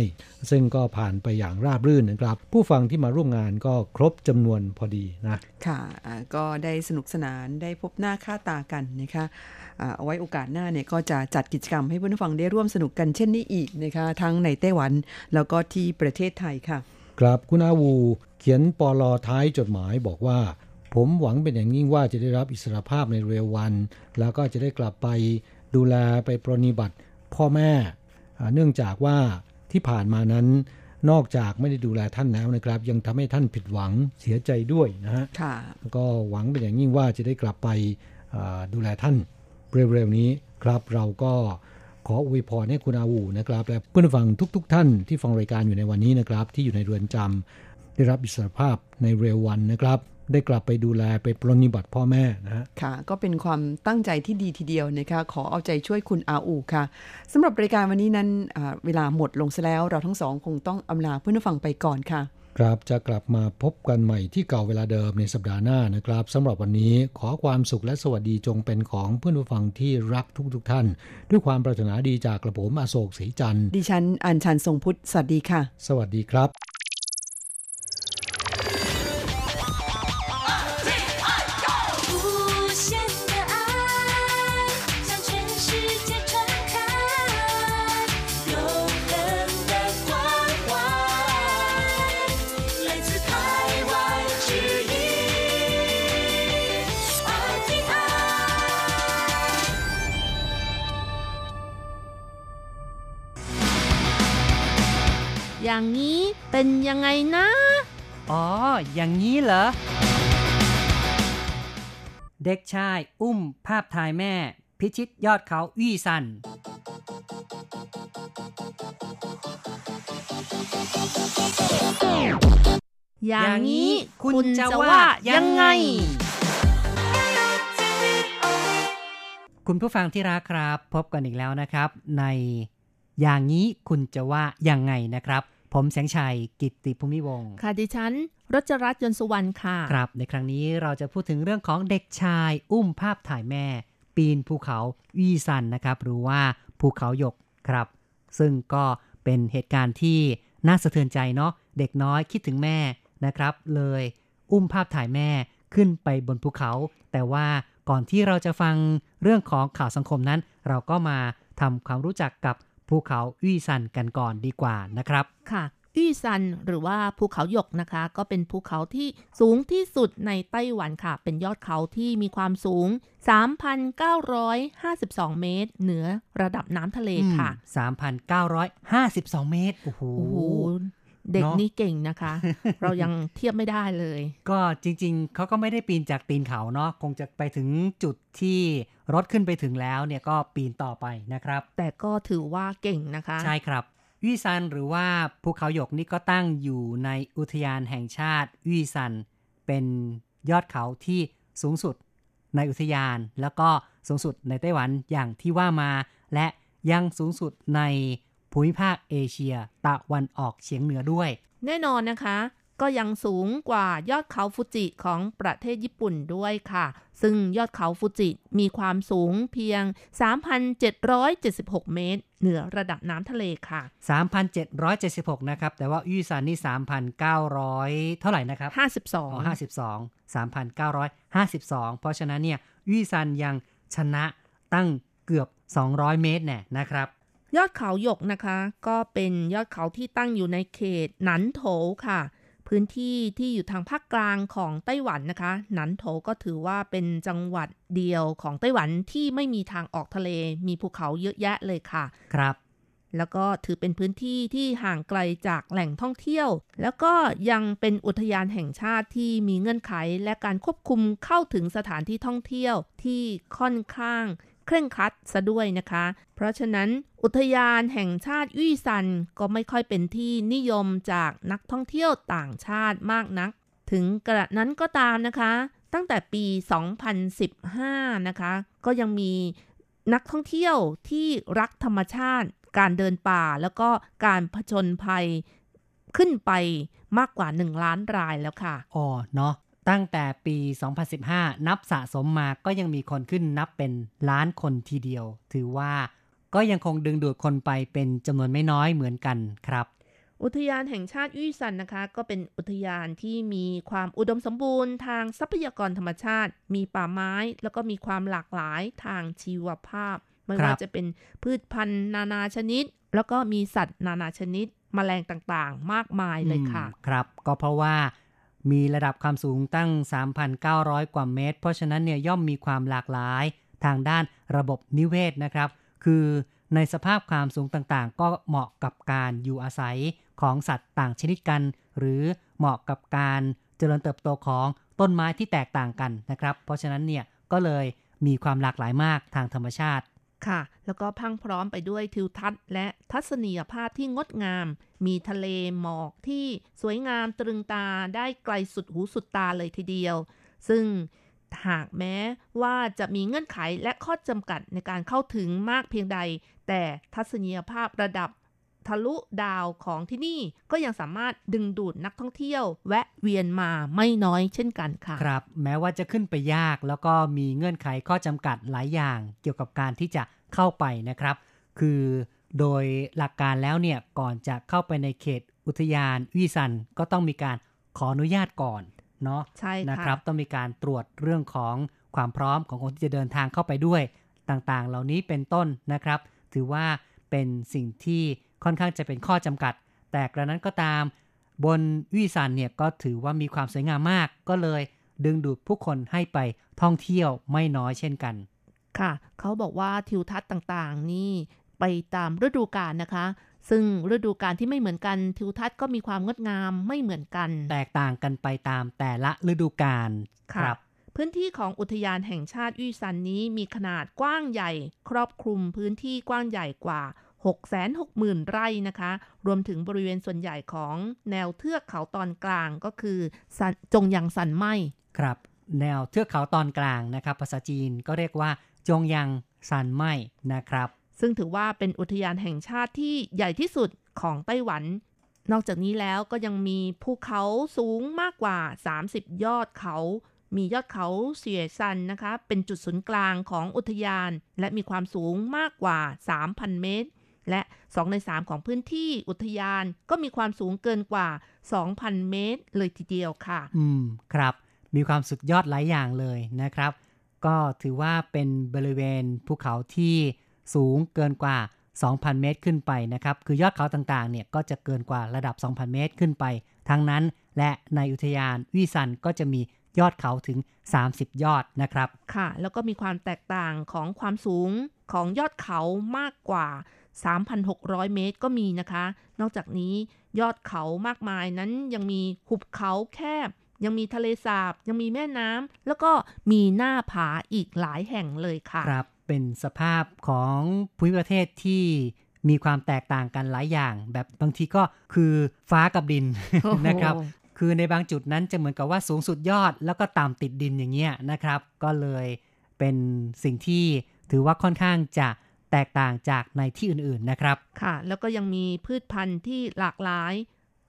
ซึ่งก็ผ่านไปอย่างราบรื่นนะครับผู้ฟังที่มาร่วมงานก็ครบจำนวนพอดีนะค่ะก็ได้สนุกสนานได้พบหน้าค่าตากันนะคะเอาไว้โอกาสหน้าเนี่ยก็จะจัดกิจกรรมให้เพื่อนผู้ฟังได้ร่วมสนุกกันเช่นนี้อีกนะคะทั้งในไต้หวันแล้วก็ที่ประเทศไทยค่ะครับคุณอาวูเขียนปลท้ายจดหมายบอกว่าผมหวังเป็นอย่างยิ่งว่าจะได้รับอิสรภาพในเร็ววันแล้วก็จะได้กลับไปดูแลไปปรนนิบัติพ่อแม่เนื่องจากว่าที่ผ่านมานั้นนอกจากไม่ได้ดูแลท่านแล้วนะครับยังทำให้ท่านผิดหวังเสียใจด้วยนะฮะก็หวังเป็นอย่างยิ่งว่าจะได้กลับไปดูแลท่านเร็วๆนี้ครับเราก็ขออวยพรให้คุณอาวูนะครับและเพื่อนฟังทุกๆ ท่านที่ฟังรายการอยู่ในวันนี้นะครับที่อยู่ในเรือนจำได้รับอิสรภาพในเร็ววันนะครับ ได้กลับไปดูแลไปปรนนิบัติพ่อแม่นะฮะค่ะก็เป็นความตั้งใจที่ดีทีเดียวนะคะขอเอาใจช่วยคุณอาอูค่ะสำหรับรายการวันนี้นั้นเวลาหมดลงซะแล้วเราทั้งสองคงต้องอำลาเพื่อนผู้ฟังไปก่อนค่ะครับจะกลับมาพบกันใหม่ที่เก่าเวลาเดิมในสัปดาห์หน้านะครับสำหรับวันนี้ขอความสุขและสวัสดีจงเป็นของเพื่อนผู้ฟังที่รักทุกทุกท่านด้วยความปรารถนาดีจากกระผมอโศกศรีจันทร์ดิฉันอัญชันทรงพุทธสวัสดีค่ะสวัสดีครับอย่างนี้เป็นยังไงนะอ๋ออย่างนี้เหรอเด็กชายอุ้มภาพถ่ายแม่พิชิตยอดเขาอี้ซันอย่างนี้คุณจะว่ายังไงคุณผู้ฟังที่รักครับพบกันอีกแล้วนะครับในอย่างนี้คุณจะว่ายังไงนะครับผมแสงชัยกิตติภูมิวงศ์ค่ะดิฉันรจรัตน์ยนต์สุวรรณค่ะครับในครั้งนี้เราจะพูดถึงเรื่องของเด็กชายอุ้มภาพถ่ายแม่ปีนภูเขาอี้ซันนะครับหรือว่าภูเขาหยกครับซึ่งก็เป็นเหตุการณ์ที่น่าสะเทือนใจเนาะเด็กน้อยคิดถึงแม่นะครับเลยอุ้มภาพถ่ายแม่ขึ้นไปบนภูเขาแต่ว่าก่อนที่เราจะฟังเรื่องของข่าวสังคมนั้นเราก็มาทำความรู้จักกับภูเขาอี้ซันกันก่อนดีกว่านะครับค่ะอี้ซันหรือว่าภูเขาหยกนะคะก็เป็นภูเขาที่สูงที่สุดในไต้หวันค่ะเป็นยอดเขาที่มีความสูง สามพันเก้าร้อยห้าสิบสอง เมตรเหนือระดับน้ำทะเลค่ะ สามพันเก้าร้อยห้าสิบสอง เมตรโอ้โหเด็กนี่เก่งนะคะเรายังเทียบไม่ได้เลยก็จริงๆเขาก็ไม่ได้ปีนจากตีนเขาเนาะคงจะไปถึงจุดที่รถขึ้นไปถึงแล้วเนี่ยก็ปีนต่อไปนะครับแต่ก็ถือว่าเก่งนะคะใช่ครับอี้ซันหรือว่าภูเขาหยกนี่ก็ตั้งอยู่ในอุทยานแห่งชาติอี้ซันเป็นยอดเขาที่สูงสุดในอุทยานแล้วก็สูงสุดในไต้หวันอย่างที่ว่ามาและยังสูงสุดในภูมิภาคเอเชียตะวันออกเฉียงเหนือด้วยแน่นอนนะคะก็ยังสูงกว่ายอดเขาฟูจิของประเทศญี่ปุ่นด้วยค่ะซึ่งยอดเขาฟูจิมีความสูงเพียง สามพันเจ็ดร้อยเจ็ดสิบหก เมตรเหนือระดับน้ำทะเลค่ะ สามพันเจ็ดร้อยเจ็ดสิบหก นะครับแต่ว่าอี้ซันนี่ สามพันเก้าร้อย เท่าไหร่นะครับ ห้าสิบสอง อ๋อ ห้าสิบสอง สามพันเก้าร้อยห้าสิบสอง เพราะฉะนั้นเนี่ยอี้ซันยังชนะตั้งเกือบสองร้อยเมตรแน่นะครับยอดเขาหยกนะคะก็เป็นยอดเขาที่ตั้งอยู่ในเขตหนันโถค่ะพื้นที่ที่อยู่ทางภาคกลางของไต้หวันนะคะหนันโถก็ถือว่าเป็นจังหวัดเดียวของไต้หวันที่ไม่มีทางออกทะเลมีภูเขาเยอะแยะเลยค่ะครับแล้วก็ถือเป็นพื้นที่ที่ห่างไกลจากแหล่งท่องเที่ยวแล้วก็ยังเป็นอุทยานแห่งชาติที่มีเงื่อนไขและการควบคุมเข้าถึงสถานที่ท่องเที่ยวที่ค่อนข้างเคร่งครัดซะด้วยนะคะเพราะฉะนั้นอุทยานแห่งชาติอี้ซันก็ไม่ค่อยเป็นที่นิยมจากนักท่องเที่ยวต่างชาติมากนักถึงกระนั้นก็ตามนะคะตั้งแต่ปีสองพันสิบห้านะคะก็ยังมีนักท่องเที่ยวที่รักธรรมชาติการเดินป่าแล้วก็การผจญภัยขึ้นไปมากกว่าหนึ่งล้านรายแล้วค่ะอ๋อเนาะตั้งแต่ปีสองพันสิบห้านับสะสมมาก็ยังมีคนขึ้นนับเป็นล้านคนทีเดียวถือว่าก็ยังคงดึงดูดคนไปเป็นจำนวนไม่น้อยเหมือนกันครับอุทยานแห่งชาติอี้ซันนะคะก็เป็นอุทยานที่มีความอุดมสมบูรณ์ทางทรัพยากรธรรมชาติมีป่าไม้แล้วก็มีความหลากหลายทางชีวภาพไม่ว่าจะเป็นพืชพันธุ์นานาชนิดแล้วก็มีสัตว์นานาชนิดแมลงต่างๆมากมายเลยค่ะครับก็เพราะว่ามีระดับความสูงตั้ง สามพันเก้าร้อย กว่าเมตรเพราะฉะนั้นเนี่ยย่อมมีความหลากหลายทางด้านระบบนิเวศนะครับคือในสภาพความสูงต่างๆก็เหมาะกับการอยู่อาศัยของสัตว์ต่างชนิดกันหรือเหมาะกับการเจริญเติบโตของต้นไม้ที่แตกต่างกันนะครับเพราะฉะนั้นเนี่ยก็เลยมีความหลากหลายมากทางธรรมชาติ ค่ะแล้วก็พรั่งพร้อมไปด้วยทิวทัศน์และทัศนียภาพที่งดงามมีทะเลหมอกที่สวยงามตรึงตาได้ไกลสุดหูสุดตาเลยทีเดียวซึ่งหากแม้ว่าจะมีเงื่อนไขและข้อจำกัดในการเข้าถึงมากเพียงใดแต่ทัศนียภาพระดับทะลุดาวของที่นี่ก็ยังสามารถดึงดูดนักท่องเที่ยวแวะเวียนมาไม่น้อยเช่นกันค่ะครับแม้ว่าจะขึ้นไปยากแล้วก็มีเงื่อนไขข้อจำกัดหลายอย่างเกี่ยวกับการที่จะเข้าไปนะครับคือโดยหลักการแล้วเนี่ยก่อนจะเข้าไปในเขตอุทยานอี้ซันก็ต้องมีการขออนุญาตก่อนเนาะใช่นะครับต้องมีการตรวจเรื่องของความพร้อมของคนที่จะเดินทางเข้าไปด้วยต่างๆเหล่านี้เป็นต้นนะครับถือว่าเป็นสิ่งที่ค่อนข้างจะเป็นข้อจำกัดแต่กระนั้นก็ตามบนอี้ซันเนี่ยก็ถือว่ามีความสวยงามมากก็เลยดึงดูดผู้คนให้ไปท่องเที่ยวไม่น้อยเช่นกันค่ะเขาบอกว่าทิวทัศน์ต่างๆนี่ไปตามฤดูกาลนะคะซึ่งฤดูกาลที่ไม่เหมือนกันทิวทัศน์ก็มีความงดงามไม่เหมือนกันแตกต่างกันไปตามแต่ละฤดูกาลครับพื้นที่ของอุทยานแห่งชาติอี้ซันนี้มีขนาดกว้างใหญ่ครอบคลุมพื้นที่กว้างใหญ่กว่าหกแสนหกหมื่น ไร่นะคะรวมถึงบริเวณส่วนใหญ่ของแนวเทือกเขาตอนกลางก็คือจงหยางซันไม้ครับแนวเทือกเขาตอนกลางนะครับภาษาจีนก็เรียกว่าจงหยางซันไม้นะครับซึ่งถือว่าเป็นอุทยานแห่งชาติที่ใหญ่ที่สุดของไต้หวันนอกจากนี้แล้วก็ยังมีภูเขาสูงมากกว่าสามสิบยอดเขามียอดเขาเสียซันนะคะเป็นจุดศูนย์กลางของอุทยานและมีความสูงมากกว่า สามพัน เมตรและสองในสามของพื้นที่อุทยานก็มีความสูงเกินกว่า สองพัน เมตรเลยทีเดียวค่ะอืมครับมีความสุดยอดหลายอย่างเลยนะครับก็ถือว่าเป็นบริเวณภูเขาที่สูงเกินกว่า สองพัน เมตรขึ้นไปนะครับคือยอดเขาต่างๆเนี่ยก็จะเกินกว่าระดับ สองพัน เมตรขึ้นไปทั้งนั้นและในอุทยานอี้ซันก็จะมียอดเขาถึงสามสิบยอดนะครับค่ะแล้วก็มีความแตกต่างของความสูงของยอดเขามากกว่าสามพันหกร้อย เมตรก็มีนะคะนอกจากนี้ยอดเขามากมายนั้นยังมีหุบเขาแคบยังมีทะเลสาบยังมีแม่น้ำแล้วก็มีหน้าผาอีกหลายแห่งเลยค่ะครับเป็นสภาพของภูมิประเทศที่มีความแตกต่างกันหลายอย่างแบบบางทีก็คือฟ้ากับดิน นะครับคือในบางจุดนั้นจะเหมือนกับว่าสูงสุดยอดแล้วก็ต่ำติดดินอย่างเงี้ยนะครับก็เลยเป็นสิ่งที่ถือว่าค่อนข้างจะแตกต่างจากในที่อื่นๆนะครับค่ะแล้วก็ยังมีพืชพันธุ์ที่หลากหลาย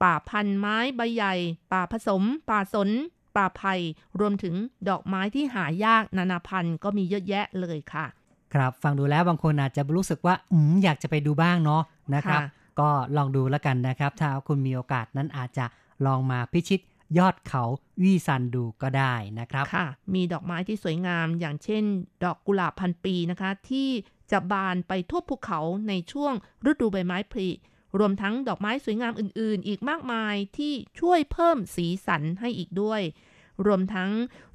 ป่าพันธุ์ไม้ใบใหญ่ป่าผสมป่าสนป่าไผ่รวมถึงดอกไม้ที่หายากนานาพันธุ์ก็มีเยอะแยะเลยค่ะครับฟังดูแล้วบางคนอาจจะรู้สึกว่าอืมอยากจะไปดูบ้างเนาะนะครับก็ลองดูแล้วกันนะครับถ้าคุณมีโอกาสนั้นอาจจะลองมาพิชิตยอดเขาอี้ซันดูก็ได้นะครับค่ะมีดอกไม้ที่สวยงามอย่างเช่นดอกกุหลาบพันปีนะคะที่จะบานไปทั่วภูเขาในช่วงฤดูใบไม้ผลิรวมทั้งดอกไม้สวยงามอื่นๆอีกมากมายที่ช่วยเพิ่มสีสันให้อีกด้วยรวมทั้ง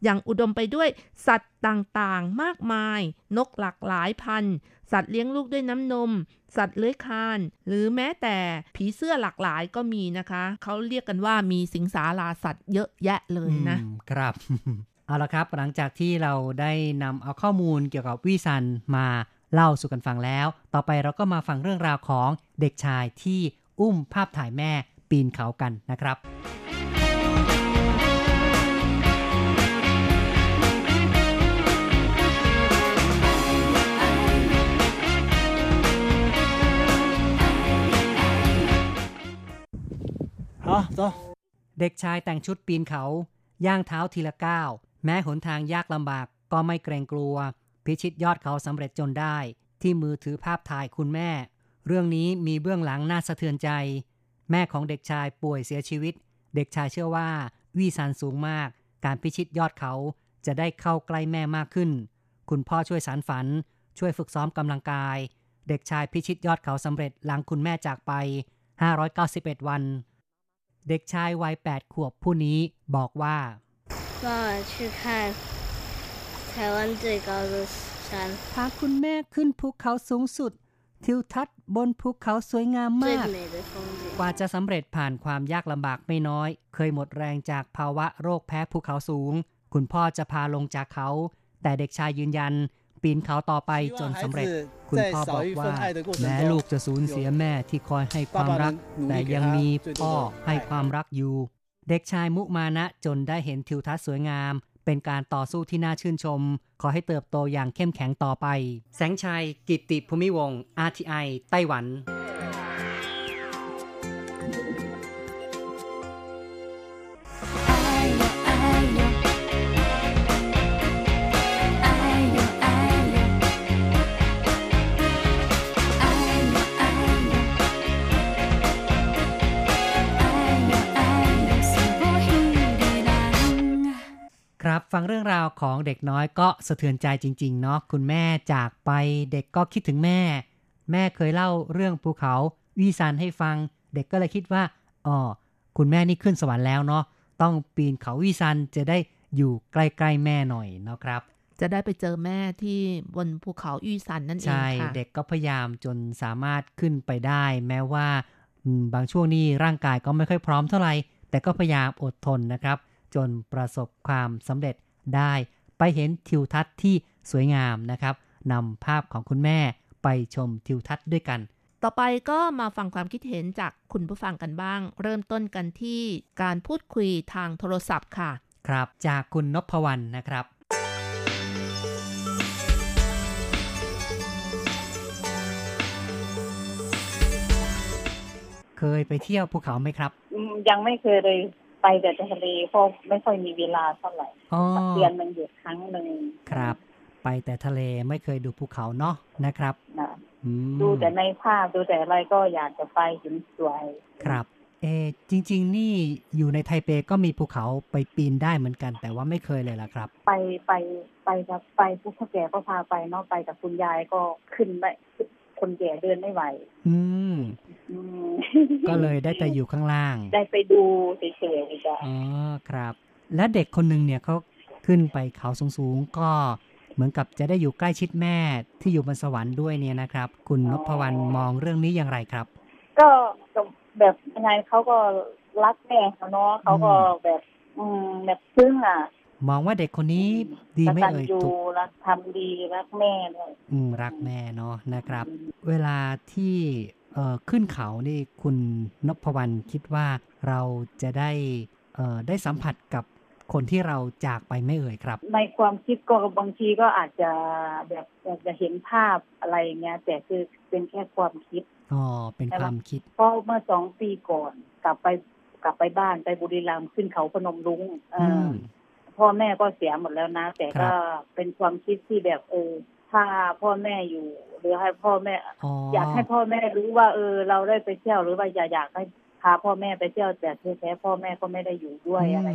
ยังอุดมไปด้วยสัตว์ต่างๆมากมายนกหลากหลายพันธุ์สัตว์เลี้ยงลูกด้วยน้ำนมสัตว์เลื้อยคลานหรือแม้แต่ผีเสื้อหลากหลายก็มีนะคะเขาเรียกกันว่ามีสิงสาราสัตว์เยอะแยะเลยนะครับ เอาละครับหลังจากที่เราได้นำเอาข้อมูลเกี่ยวกับอี้ซันมาเล่าสู่กันฟังแล้วต่อไปเราก็มาฟังเรื่องราวของเด็กชายที่อุ้มภาพถ่ายแม่ปีนเขากันนะครับอ๋อต่อเด็กชายแต่งชุดปีนเขาย่างเท้าทีละก้าวแม้หนทางยากลำบากก็ไม่เกรงกลัวพิชิตยอดเขาสำเร็จจนได้ที่มือถือภาพถ่ายคุณแม่เรื่องนี้มีเบื้องหลังน่าสะเทือนใจแม่ของเด็กชายป่วยเสียชีวิตเด็กชายเชื่อว่าอี้ซันสูงมากการพิชิตยอดเขาจะได้เข้าใกล้แม่มากขึ้นคุณพ่อช่วยสานฝันช่วยฝึกซ้อมกำลังกายเด็กชายพิชิตยอดเขาสำเร็จหลังคุณแม่จากไปห้าร้อยเก้าสิบเอ็ดวันเด็กชายวัยแปดขวบผู้นี้บอกว่าพาคุณแม่ขึ้นภูเขาสูงสุดทิวทัศน์บนภูเขาสวยงามมากกว่าจะสำเร็จผ่านความยากลำบากไม่น้อยเคยหมดแรงจากภาวะโรคแพ้ภูเขาสูงคุณพ่อจะพาลงจากเขาแต่เด็กชายยืนยัน ปีนเขาต่อไปจนสำเร็จคุณพ่อบอกว่าแม้ลูกจะสูญเสียแม่ที่คอยให้ความรักแต่ยังมีพ่อให้ความรักอยู่เด็กชายมุมานะจนได้เห็นทิวทัศน์สวยงามเป็นการต่อสู้ที่น่าชื่นชมขอให้เติบโตอย่างเข้มแข็งต่อไปแสงชัยกิตติภูมิวงศ์ อาร์ ที ไอ ไต้หวันครับฟังเรื่องราวของเด็กน้อยก็สะเทือนใจจริงๆเนาะคุณแม่จากไปเด็กก็คิดถึงแม่แม่เคยเล่าเรื่องภูเขาวีซานให้ฟังเด็กก็เลยคิดว่าอ๋อคุณแม่นี่ขึ้นสวรรค์แล้วเนาะต้องปีนเขาวีซานจะได้อยู่ใกล้ๆแม่หน่อยเนาะครับจะได้ไปเจอแม่ที่บนภูเขาวีซานนั่นเองค่ะใช่เด็กก็พยายามจนสามารถขึ้นไปได้แม้ว่าบางช่วงนี้ร่างกายก็ไม่ค่อยพร้อมเท่าไหร่แต่ก็พยายามอดทนนะครับจนประสบความสำเร็จได้ไปเห็นทิวทัศน์ที่สวยงามนะครับนำภาพของคุณแม่ไปชมทิวทัศน์ด้วยกันต่อไปก็มาฟังความคิดเห็นจากคุณผู้ฟังกันบ้างเริ่มต้นกันที่การพูดคุยทางโทรศัพท์ค่ะครับจากคุณนพวรรณนะครับเคยไปเที่ยวภูเขาไหมครับยังไม่เคยเลยไปแต่ทะเลเพราะไม่ค่อยมีเวลาเท่าไหร่เดือนนึงอยู่ครั้งนึงครับไปแต่ทะเลไม่เคยดูภูเขาเนาะนะครับดูแต่ในภาพดูแต่อะไรก็อยากจะไปเห็นสวยครับเอจริงๆนี่อยู่ในไทเปก็มีภูเขาไปปีนได้เหมือนกันแต่ว่าไม่เคยเลยล่ะครับไปไปไปครับไปผู้แก่ก็พาไปเนาะไปกับคุณยายก็ขึ้นไปคนแก่เดินไม่ไหวอืมก็เลยได้แต่อยู่ข้างล่างได้ไปดูเฉยๆจ้ะอ๋อครับและเด็กคนนึงเนี่ยเขาขึ้นไปเขาสูงๆก็เหมือนกับจะได้อยู่ใกล้ชิดแม่ที่อยู่บนสวรรค์ด้วยเนี่ยนะครับคุณนพวรรณมองเรื่องนี้อย่างไรครับก็แบบยังไงเขาก็รักแม่เขาเนาะเขาก็แบบอืมแบบซึ้งอ่ะมองว่าเด็กคนนี้ดีไม่เอ่ยถูกรักทำดีรักแม่เลยอืมรักแม่เนาะนะครับเวลาที่เอ่อขึ้นเขานี่คุณนพวรรณคิดว่าเราจะได้เอ่อได้สัมผัสกับคนที่เราจากไปไม่เอ่ยครับในความคิดก็บางทีก็อาจจะแบบอาจจะเห็นภาพอะไรเงี้ยแต่คือเป็นแค่ความคิดอ๋อเป็นความคิดเพราะเมื่อสองปีก่อนกลับไปกลับไปบ้านไปบุรีรัมย์ขึ้นเขาพนมรุ้งอืมพ่อแม่ก็เสียหมดแล้วนะแต่ก็เป็นความคิดที่แบบเออถ้าพ่อแม่อยู่หรือให้พ่อแม่ อ, อยากให้พ่อแม่รู้ว่าเออเราได้ไปเที่ยวหรือว่าอยากอยากให้พาพ่อแม่ไปเที่ยวแต่แท้ๆพ่อแม่ก็ไม่ได้อยู่ด้วยอะไร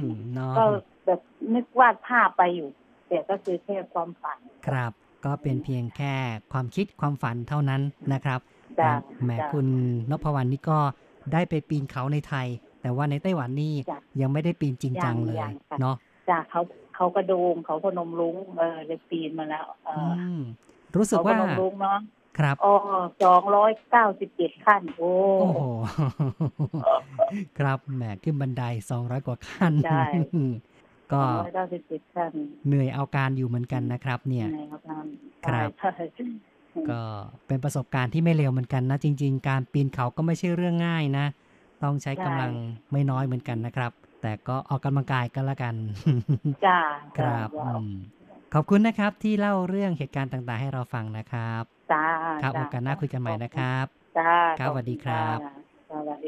ก็แบบนึกวาดภาพไปอยู่แต่ก็คือแค่ความฝันครับก็เป็นเพียงแค่ความคิดความฝันเท่านั้นนะครับแต่แหมคุณนพวรรณนี่ก็ได้ไปปีนเขาในไทยแต่ว่าในไต้หวันนี่ยังไม่ได้ปีนจริงจังเลยเนาะจากเขาเขากระโดงเขาพนมรุ้งเออได้ปีนมาแล้วเออรู้สึกว่าพนมรุ้งเนาะครับอ๋อสองร้อยเก้าสิบเจ็ดขั้นโอ้โหครับแหมขึ้นบันไดสองร้อยกว่าขั้นใช่ก็สองร้อยเก้าสิบเจ็ดขั้นเหนื่อยเอาการอยู่เหมือนกันนะครับเนี่ยครับก็เป็นประสบการณ์ที่ไม่เลวเหมือนกันนะจริงๆการปีนเขาก็ไม่ใช่เรื่องง่ายนะต้องใช้กำลังไม่น้อยเหมือนกันนะครับแต่ก็ออกกำลังกายก็แล้วกันจ้าครับขอบคุณนะครับที่เล่าเรื่องเหตุการณ์ต่างๆให้เราฟังนะครับจ้าครับโอกาสหน้าคุยกันใหม่นะครับจ้าครับสวัสดีครับสวัสด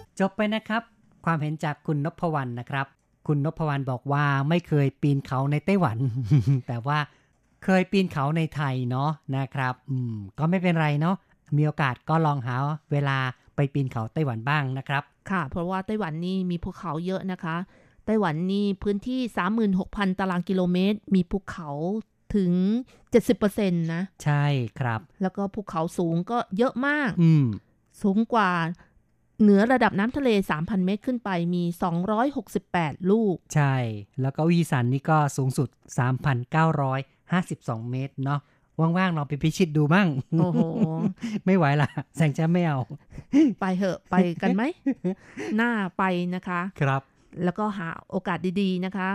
ีค่ะจบไปนะครับความเห็นจากคุณนพวรรณนะครับคุณนพวรรณบอกว่าไม่เคยปีนเขาในไต้หวัน แต่ว่าเคยปีนเขาในไทยเนาะนะครับอืมก็ไม่เป็นไรเนาะมีโอกาสก็ลองหาเวลาไปปีนเขาไต้หวันบ้างนะครับค่ะเพราะว่าไต้หวันนี่มีภูเขาเยอะนะคะไต้หวันนี่พื้นที่ สามหมื่นหกพัน ตารางกิโลเมตรมีภูเขาถึง เจ็ดสิบเปอร์เซ็นต์ นะใช่ครับแล้วก็ภูเขาสูงก็เยอะมากอืมสูงกว่าเหนือระดับน้ำทะเล สามพัน เมตรขึ้นไปมีสองร้อยหกสิบแปดลูกใช่แล้วก็วีสันนี่ก็สูงสุด สามพันเก้าร้อยห้าสิบสอง เมตรเนาะ ว่างๆเราไปพิชิตดูบ้างโอ้โห ไม่ไหวละแสงจะไม่เอา ไปเหอะไปกันไหม หน้าไปนะคะครับแล้วก็หาโอกาสดีๆนะคะ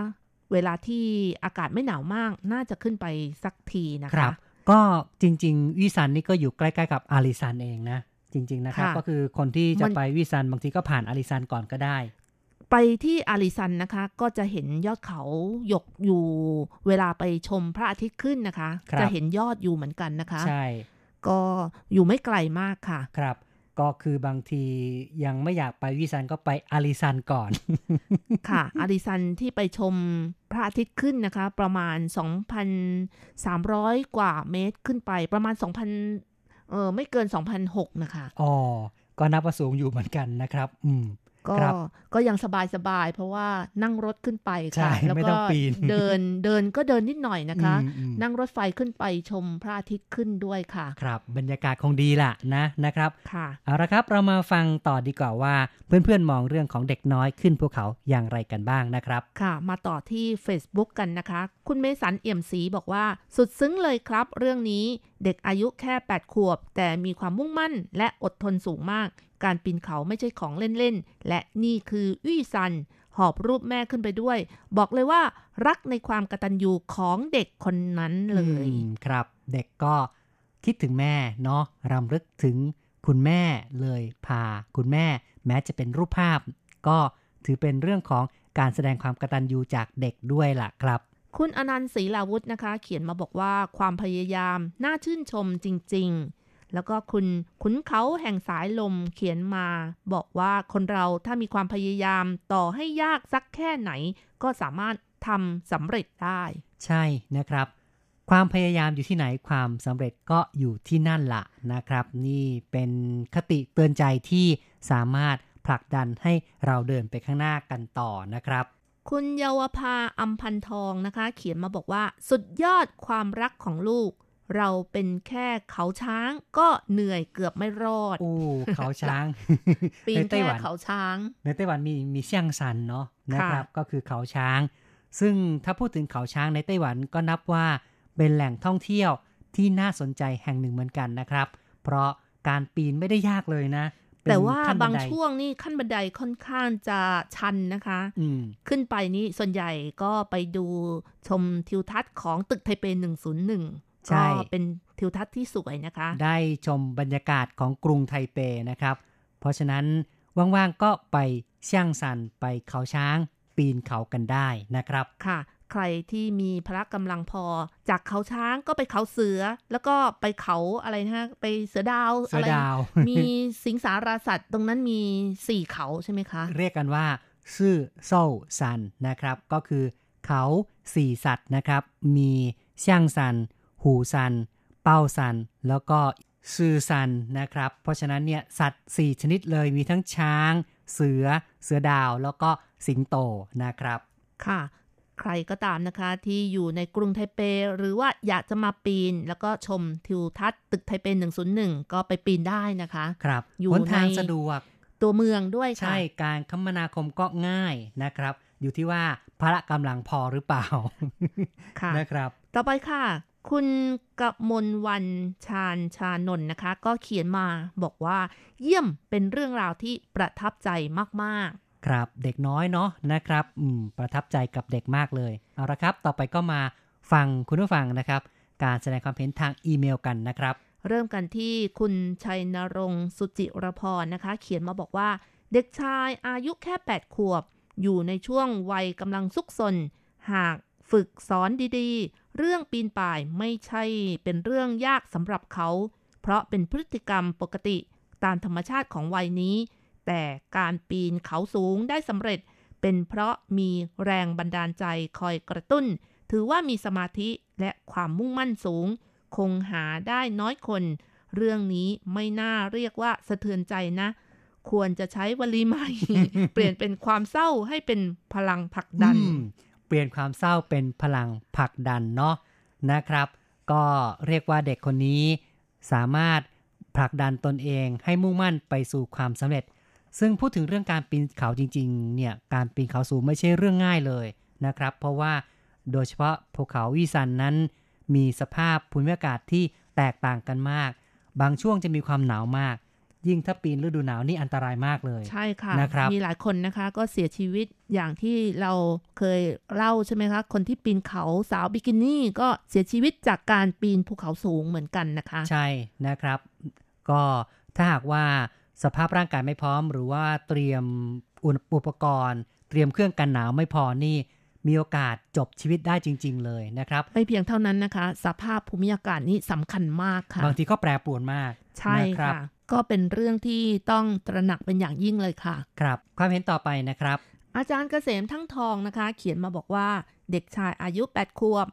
เวลาที่อากาศไม่หนาวมากน่าจะขึ้นไปสักทีนะคะก็จริงๆวิสันนี่ก็อยู่ใกล้ๆกับอาริซันเองนะจริงๆนะครับก็คือคนที่จะไปวิสันบางทีก็ผ่านอาริซันก่อนก็ได้ไปที่อาริซันนะคะก็จะเห็นยอดเขาหยกอยู่เวลาไปชมพระอาทิตย์ขึ้นนะคะจะเห็นยอดอยู่เหมือนกันนะคะใช่ก็อยู่ไม่ไกลมากค่ะครับก็คือบางทียังไม่อยากไปวิสันก็ไปอาริซันก่อนค่ะอาริซันที่ไปชมพระอาทิตย์ขึ้นนะคะประมาณ สองพันสามร้อย กว่าเมตรขึ้นไปประมาณ สองพัน เอ่อไม่เกิน สองพันหกร้อย นะคะอ๋อก็นับว่าสูงอยู่เหมือนกันนะครับอืมก็ก็ยังสบายๆเพราะว่านั่งรถขึ้นไปค่ะแล้วก็เดินเดินก็เดินนิดหน่อยนะคะนั่งรถไฟขึ้นไปชมพระอาทิตย์ขึ้นด้วยค่ะครับบรรยากาศคงดีล่ะนะนะครับค่ะเอาละครับเรามาฟังต่อดีกว่าว่าเพื่อนๆมองเรื่องของเด็กน้อยขึ้นภูเขาอย่างไรกันบ้างนะครับค่ะมาต่อที่ Facebook กันนะคะคุณเมสันเอี่ยมศรีบอกว่าสุดซึ้งเลยครับเรื่องนี้เด็กอายุแค่แปดขวบแต่มีความมุ่งมั่นและอดทนสูงมากการปีนเขาไม่ใช่ของเล่นๆและนี่คือวี่ซันหอบรูปแม่ขึ้นไปด้วยบอกเลยว่ารักในความกตัญญูของเด็กคนนั้นเลยครับเด็กก็คิดถึงแม่เนาะรำลึกถึงคุณแม่เลยพาคุณแม่แม้จะเป็นรูปภาพก็ถือเป็นเรื่องของการแสดงความกตัญญูจากเด็กด้วยล่ะครับคุณอนันต์ศรีลาวุธนะคะเขียนมาบอกว่าความพยายามน่าชื่นชมจริงๆแล้วก็คุณขุนเขาแห่งสายลมเขียนมาบอกว่าคนเราถ้ามีความพยายามต่อให้ยากสักแค่ไหนก็สามารถทำสำเร็จได้ใช่นะครับความพยายามอยู่ที่ไหนความสำเร็จก็อยู่ที่นั่นล่ะนะครับนี่เป็นคติเตือนใจที่สามารถผลักดันให้เราเดินไปข้างหน้ากันต่อนะครับคุณเยาวภาอำพันทองนะคะเขียนมาบอกว่าสุดยอดความรักของลูกเราเป็นแค่เขาช้างก็เหนื่อยเกือบไม่รอดโอ้เขาช้าง ปีนแค่เขาช้างในไต้หวันมีมีเซียงซันเนาะนะครับก็คือเขาช้างซึ่งถ้าพูดถึงเขาช้างในไต้หวันก็นับว่าเป็นแหล่งท่องเที่ยวที่น่าสนใจแห่งหนึ่งเหมือนกันนะครับเพราะการปีนไม่ได้ยากเลยนะแต่ว่าบางช่วงนี่ขั้นบันไดค่อนข้างจะชันนะคะขึ้นไปนี่ส่วนใหญ่ก็ไปดูชมทิวทัศน์ของตึกไทเปหนึ่งศูนย์หนึ่งก็เป็นทิวทัศน์ที่สวยนะคะได้ชมบรรยากาศของกรุงไทเปนะครับเพราะฉะนั้นว่างๆก็ไปเซียงซันไปเขาช้างปีนเขากันได้นะครับค่ะใครที่มีพละกำลังพอจากเขาช้างก็ไปเขาเสือแล้วก็ไปเขาอะไรนะไปเสือดาวอะไรมีสิงสาราสัตว์ตรงนั้นมีสี่เขาใช่ไหมคะเรียกกันว่าซื่อเซ้าซันนะครับก็คือเขาสี่สัตว์นะครับมีเซียงซันหูซันเป้าซันแล้วก็ซือซันนะครับเพราะฉะนั้นเนี่ยสัตว์สี่ชนิดเลยมีทั้งช้างเสือเสือดาวแล้วก็สิงโตนะครับค่ะใครก็ตามนะคะที่อยู่ในกรุงไทเปหรือว่าอยากจะมาปีนแล้วก็ชมทิวทัศน์ตึกไทเปหนึ่งศูนย์หนึ่งก็ไปปีนได้นะคะครับอยู่ในทางสะดวกตัวเมืองด้วยค่ะใช่การคมนาคมก็ง่ายนะครับอยู่ที่ว่าพละกำลังพอหรือเปล่าค่ะนะครับต่อไปค่ะคุณกมลวรรณชาญชานนท์นะคะก็เขียนมาบอกว่าเยี่ยมเป็นเรื่องราวที่ประทับใจมากๆครับเด็กน้อยเนาะนะครับอืมประทับใจกับเด็กมากเลยเอาละครับต่อไปก็มาฟังคุณผู้ฟังนะครับการแสดงความเห็นทางอีเมลกันนะครับเริ่มกันที่คุณชัยนรงค์สุจิรพรนะคะเขียนมาบอกว่าเด็กชายอายุแค่แปดขวบอยู่ในช่วงวัยกำลังซุกซนหากฝึกสอนดีๆเรื่องปีนป่ายไม่ใช่เป็นเรื่องยากสำหรับเขาเพราะเป็นพฤติกรรมปกติตามธรรมชาติของวัยนี้แต่การปีนเขาสูงได้สำเร็จเป็นเพราะมีแรงบันดาลใจคอยกระตุ้นถือว่ามีสมาธิและความมุ่งมั่นสูงคงหาได้น้อยคนเรื่องนี้ไม่น่าเรียกว่าสะเทือนใจนะควรจะใช้วลีใหม่ เปลี่ยนเป็นความเศร้าให้เป็นพลังผลักดันเปลี่ยนความเศร้าเป็นพลังผลักดันเนาะนะครับก็เรียกว่าเด็กคนนี้สามารถผลักดันตนเองให้มุ่งมั่นไปสู่ความสำเร็จซึ่งพูดถึงเรื่องการปีนเขาจริงๆเนี่ยการปีนเขาสูงไม่ใช่เรื่องง่ายเลยนะครับเพราะว่าโดยเฉพาะภูเขาวี่ซันนั้น มีสภาพภูมิอากาศที่แตกต่างกันมากบางช่วงจะมีความหนาวมากยิ่งถ้าปีนฤดูหนาวนี่อันตรายมากเลยใช่ค่ะนะครับมีหลายคนนะคะก็เสียชีวิตอย่างที่เราเคยเล่าใช่ไหมคะคนที่ปีนเขาสาวบิกินี่ก็เสียชีวิตจากการปีนภูเขาสูงเหมือนกันนะคะใช่นะครับก็ถ้าหากว่าสภาพร่างกายไม่พร้อมหรือว่าเตรียมอุปกรณ์เตรียมเครื่องกันหนาวไม่พอนี่มีโอกาสจบชีวิตได้จริงๆเลยนะครับไม่เพียงเท่านั้นนะคะสภาพภูมิอากาศนี่สำคัญมากค่ะบางทีก็แปรปรวนมากใช่ค่ะก็เป็นเรื่องที่ต้องตระหนักเป็นอย่างยิ่งเลยค่ะครับความเห็นต่อไปนะครับอาจารย์เกษมทั้งทองนะคะเขียนมาบอกว่าเด็กชายอายุแปดขวบ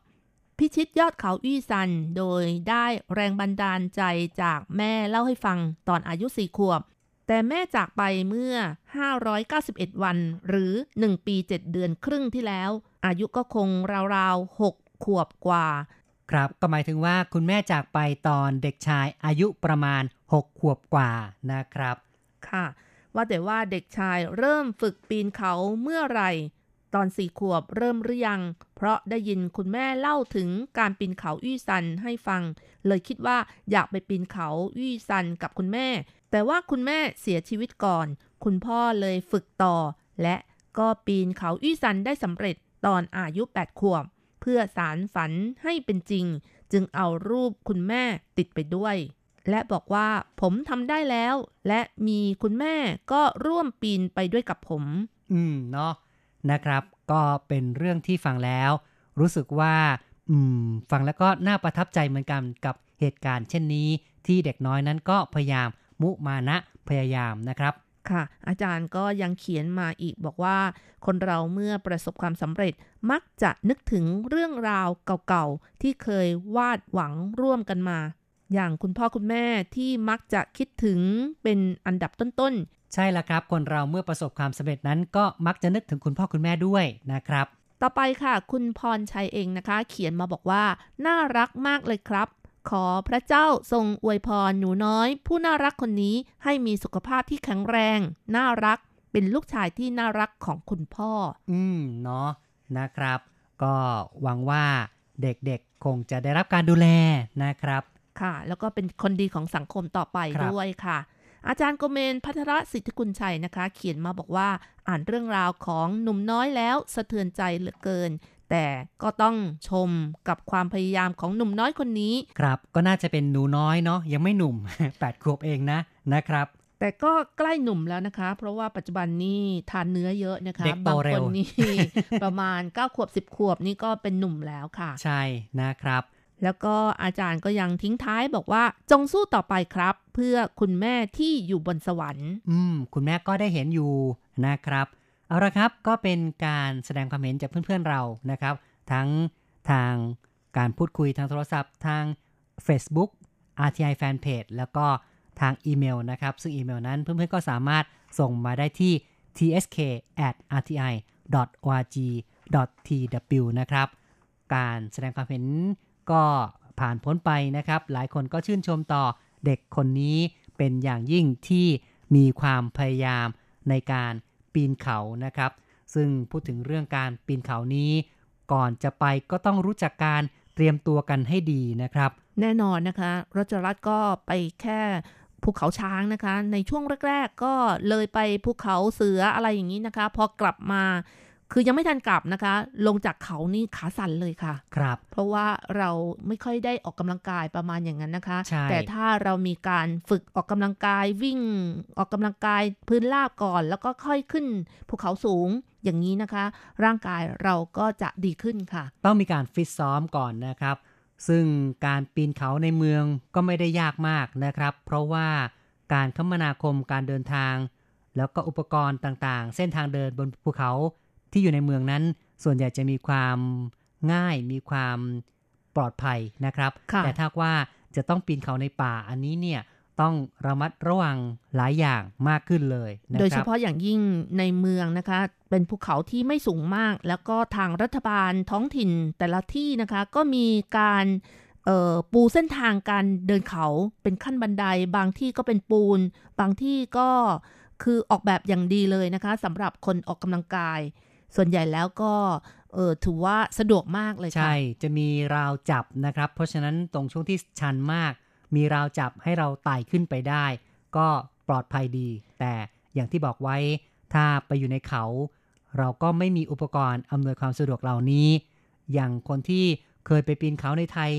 พิชิตยอดเขาอี้ซันโดยได้แรงบันดาลใจจากแม่เล่าให้ฟังตอนอายุสี่ขวบแต่แม่จากไปเมื่อห้าร้อยเก้าสิบเอ็ดวันหรือหนึ่งปีเจ็ดเดือนครึ่งที่แล้วอายุก็คงราวๆหกขวบกว่าครับก็หมายถึงว่าคุณแม่จากไปตอนเด็กชายอายุประมาณหกขวบกว่านะครับค่ะว่าแต่ว่าเด็กชายเริ่มฝึกปีนเขาเมื่อไหร่ตอนสี่ขวบเริ่มหรือยังเพราะได้ยินคุณแม่เล่าถึงการปีนเขาอี้ซันให้ฟังเลยคิดว่าอยากไปปีนเขาอี้ซันกับคุณแม่แต่ว่าคุณแม่เสียชีวิตก่อนคุณพ่อเลยฝึกต่อและก็ปีนเขาอี้ซันได้สำเร็จตอนอายุแปดขวบเพื่อสารฝันให้เป็นจริงจึงเอารูปคุณแม่ติดไปด้วยและบอกว่าผมทำได้แล้วและมีคุณแม่ก็ร่วมปีนไปด้วยกับผมอืมเนาะนะครับก็เป็นเรื่องที่ฟังแล้วรู้สึกว่าอืมฟังแล้วก็น่าประทับใจเหมือนกันกับเหตุการณ์เช่นนี้ที่เด็กน้อยนั้นก็พยายามมุมานะพยายามนะครับค่ะอาจารย์ก็ยังเขียนมาอีกบอกว่าคนเราเมื่อประสบความสำเร็จมักจะนึกถึงเรื่องราวเก่าๆที่เคยวาดหวังร่วมกันมาอย่างคุณพ่อคุณแม่ที่มักจะคิดถึงเป็นอันดับต้นๆใช่ละครับคนเราเมื่อประสบความสำเร็จนั้นก็มักจะนึกถึงคุณพ่อคุณแม่ด้วยนะครับต่อไปค่ะคุณพรชัยเองนะคะเขียนมาบอกว่าน่ารักมากเลยครับขอพระเจ้าทรงอวยพรหนูน้อยผู้น่ารักคนนี้ให้มีสุขภาพที่แข็งแรงน่ารักเป็นลูกชายที่น่ารักของคุณพ่ออืมเนาะนะครับก็หวังว่าเด็กๆคงจะได้รับการดูแลนะครับค่ะแล้วก็เป็นคนดีของสังคมต่อไปด้วยค่ะอาจารย์โกเมนภัทรสิทธิกุลชัยนะคะเขียนมาบอกว่าอ่านเรื่องราวของหนุ่มน้อยแล้วสะเทือนใจเหลือเกินแต่ก็ต้องชมกับความพยายามของหนุ่มน้อยคนนี้ครับก็น่าจะเป็นหนูน้อยเนาะยังไม่หนุ่มแปดขวบเองนะนะครับแต่ก็ใกล้หนุ่มแล้วนะคะเพราะว่าปัจจุบันนี้ทานเนื้อเยอะนะคะบางคนนี่ ประมาณเก้าขวบสิบขวบนี่ก็เป็นหนุ่มแล้วค่ะใช่นะครับแล้วก็อาจารย์ก็ยังทิ้งท้ายบอกว่าจงสู้ต่อไปครับเพื่อคุณแม่ที่อยู่บนสวรรค์อืมคุณแม่ก็ได้เห็นอยู่นะครับเอาละครับก็เป็นการแสดงความเห็นจากเพื่อนๆเรานะครับทั้งทางการพูดคุยทางโทรศัพท์ทาง Facebook อาร์ ที ไอ Fanpage แล้วก็ทางอีเมลนะครับซึ่งอีเมลนั้นเพื่อนๆก็สามารถส่งมาได้ที่ ที เอส เค แอท อาร์ ที ไอ ดอท โอ อาร์ จี ดอท ที ดับเบิลยู นะครับการแสดงความเห็นก็ผ่านพ้นไปนะครับหลายคนก็ชื่นชมต่อเด็กคนนี้เป็นอย่างยิ่งที่มีความพยายามในการปีนเขานะครับซึ่งพูดถึงเรื่องการปีนเขานี้ก่อนจะไปก็ต้องรู้จักการเตรียมตัวกันให้ดีนะครับแน่นอนนะคะรัชรัตน์ก็ไปแค่ภูเขาช้างนะคะในช่วงแรกๆก็เลยไปภูเขาเสืออะไรอย่างนี้นะคะพอกลับมาคือยังไม่ทันกลับนะคะลงจากเขานี่ขาสั่นเลยค่ะครับเพราะว่าเราไม่ค่อยได้ออกกำลังกายประมาณอย่างนั้นนะคะแต่ถ้าเรามีการฝึกออกกำลังกายวิ่งออกกำลังกายพื้นราบก่อนแล้วก็ค่อยขึ้นภูเขาสูงอย่างนี้นะคะร่างกายเราก็จะดีขึ้นค่ะต้องมีการฟิตซ้อมก่อนนะครับซึ่งการปีนเขาในเมืองก็ไม่ได้ยากมากนะครับเพราะว่าการคมนาคมการเดินทางแล้วก็อุปกรณ์ต่างๆเส้นทางเดินบนภูเขาที่อยู่ในเมืองนั้นส่วนใหญ่จะมีความง่ายมีความปลอดภัยนะครับแต่ถ้าว่าจะต้องปีนเขาในป่าอันนี้เนี่ยต้องระมัดระวังหลายอย่างมากขึ้นเลยนะครับโดยเฉพาะอย่างยิ่งในเมืองนะคะเป็นภูเขาที่ไม่สูงมากแล้วก็ทางรัฐบาลท้องถิ่นแต่ละที่นะคะก็มีการเอ่อปูเส้นทางการเดินเขาเป็นขั้นบันไดบางที่ก็เป็นปูนบางที่ก็คือออกแบบอย่างดีเลยนะคะสำหรับคนออกกำลังกายส่วนใหญ่แล้วก็ เออถือว่าสะดวกมากเลยค่ะใช่จะมีราวจับนะครับเพราะฉะนั้นตรงช่วงที่ชันมากมีราวจับให้เราไต่ขึ้นไปได้ก็ปลอดภัยดีแต่อย่างที่บอกไว้ถ้าไปอยู่ในเขาเราก็ไม่มีอุปกรณ์อำนวยความสะดวกเหล่านี้อย่างคนที่เคยไปปีนเขาในไทย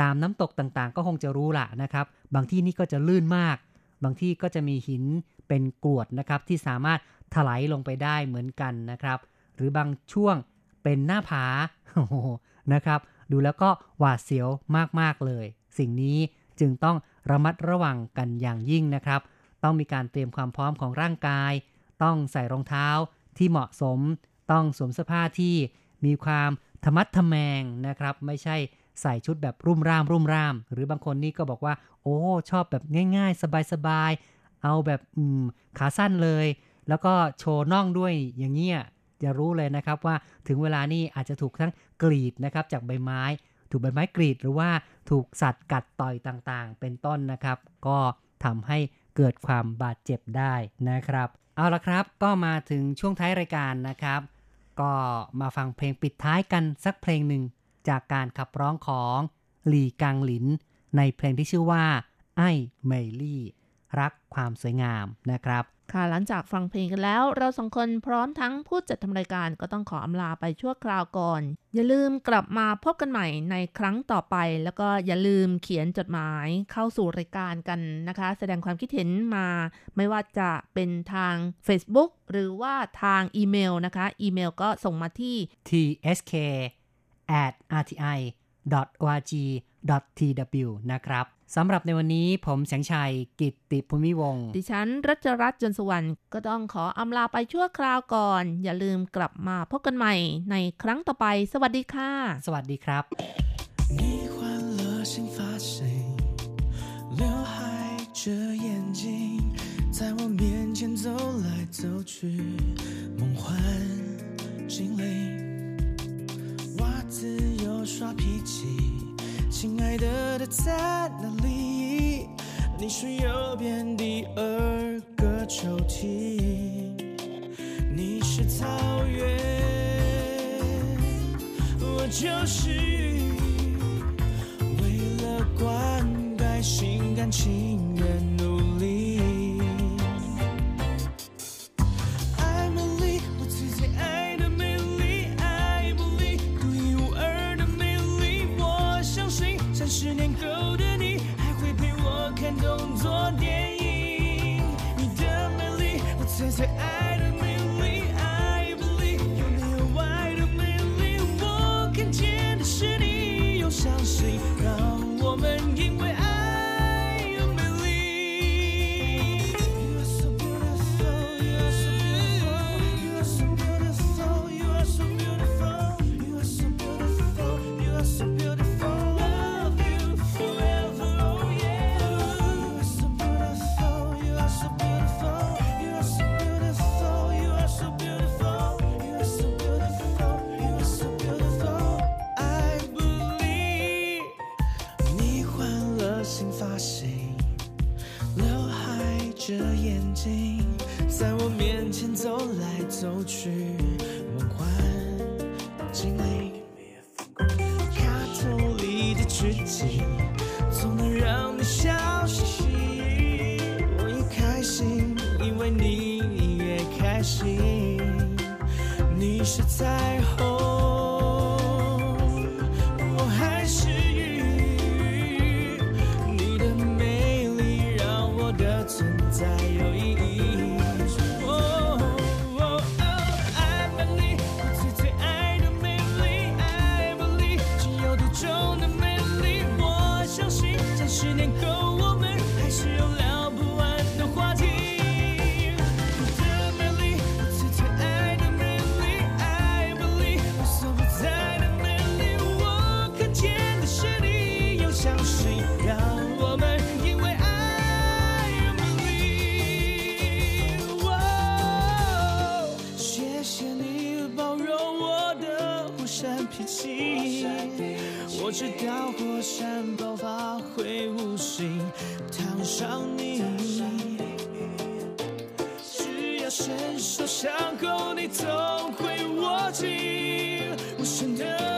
ตามน้ำตกต่างๆก็คงจะรู้ละนะครับบางที่นี่ก็จะลื่นมากบางที่ก็จะมีหินเป็นกรวดนะครับที่สามารถถลายลงไปได้เหมือนกันนะครับหรือบางช่วงเป็นหน้าผาโอ้โหนะครับดูแล้วก็หวาดเสียวมากๆเลยสิ่งนี้จึงต้องระมัดระวังกันอย่างยิ่งนะครับต้องมีการเตรียมความพร้อมของร่างกายต้องใส่รองเท้าที่เหมาะสมต้องสวมเสื้อผ้าที่มีความทะมัดทะแมงนะครับไม่ใช่ใส่ชุดแบบรุ่มร่ามรุ่มร่ามหรือบางคนนี่ก็บอกว่าโอ้ชอบแบบง่ายๆสบายๆเอาแบบอืมขาสั้นเลยแล้วก็โชว์น่องด้วยอย่างเงี้ยจะรู้เลยนะครับว่าถึงเวลานี่อาจจะถูกทั้งกรีดนะครับจากใบไม้ถูกใบไม้กรีดหรือว่าถูกสัตว์กัดต่อยต่างๆเป็นต้นนะครับก็ทำให้เกิดความบาดเจ็บได้นะครับเอาละครับก็มาถึงช่วงท้ายรายการนะครับก็มาฟังเพลงปิดท้ายกันสักเพลงหนึ่งจากการขับร้องของหลี่กังหลินในเพลงที่ชื่อว่าไอ้เมลี่รักความสวยงามนะครับค่ะหลังจากฟังเพลงกันแล้วเราสองคนพร้อมทั้งผู้จัดทำรายการก็ต้องขออำลาไปชั่วคราวก่อนอย่าลืมกลับมาพบกันใหม่ในครั้งต่อไปแล้วก็อย่าลืมเขียนจดหมายเข้าสู่รายการกันนะคะแสดงความคิดเห็นมาไม่ว่าจะเป็นทาง Facebook หรือว่าทางอีเมลนะคะอีเมลก็ส่งมาที่ ที เอส เค แอท อาร์ ที ไอ ดอท โอ อาร์ จี ดอท ที ดับเบิลยู นะครับสำหรับในวันนี้ผมแสงชัยกิตติภูมิวงศ์ดิฉันรัชรัตน์จนสุวรรณก็ต้องขออำลาไปชั่วคราวก่อนอย่าลืมกลับมาพบกันใหม่ในครั้งต่อไปสวัสดีค่ะสวัสดีครับ亲爱的，他在哪里？你是右边第二个抽屉，你是草原，我就是云。为了灌溉，心甘情愿努力。艾茉莉，我最最爱的美丽，艾茉莉独一无二的美丽，我相信。三十年后的你还会陪我看动作电影，你的美丽，我最最爱的美丽，I believe，有你有爱的美丽，我看见的是你，又相信，让我们因为爱。在我面前走来走去，梦幻精灵，卡通里的剧情总能让你笑嘻嘻，我也开心，因为你也开心。你是彩虹，我还是雨，你的美丽让我的存在有意义。十年后我们还是有聊不完的话题，我的美丽，我最最爱的美丽，I believe，我所不在的美丽，我看见的是你，又相信，让我们因为爱而美丽。哦，谢谢你包容我的火山脾气，我知道火山爆发会无情烫伤你，只要伸手伤口你总会握紧。emotional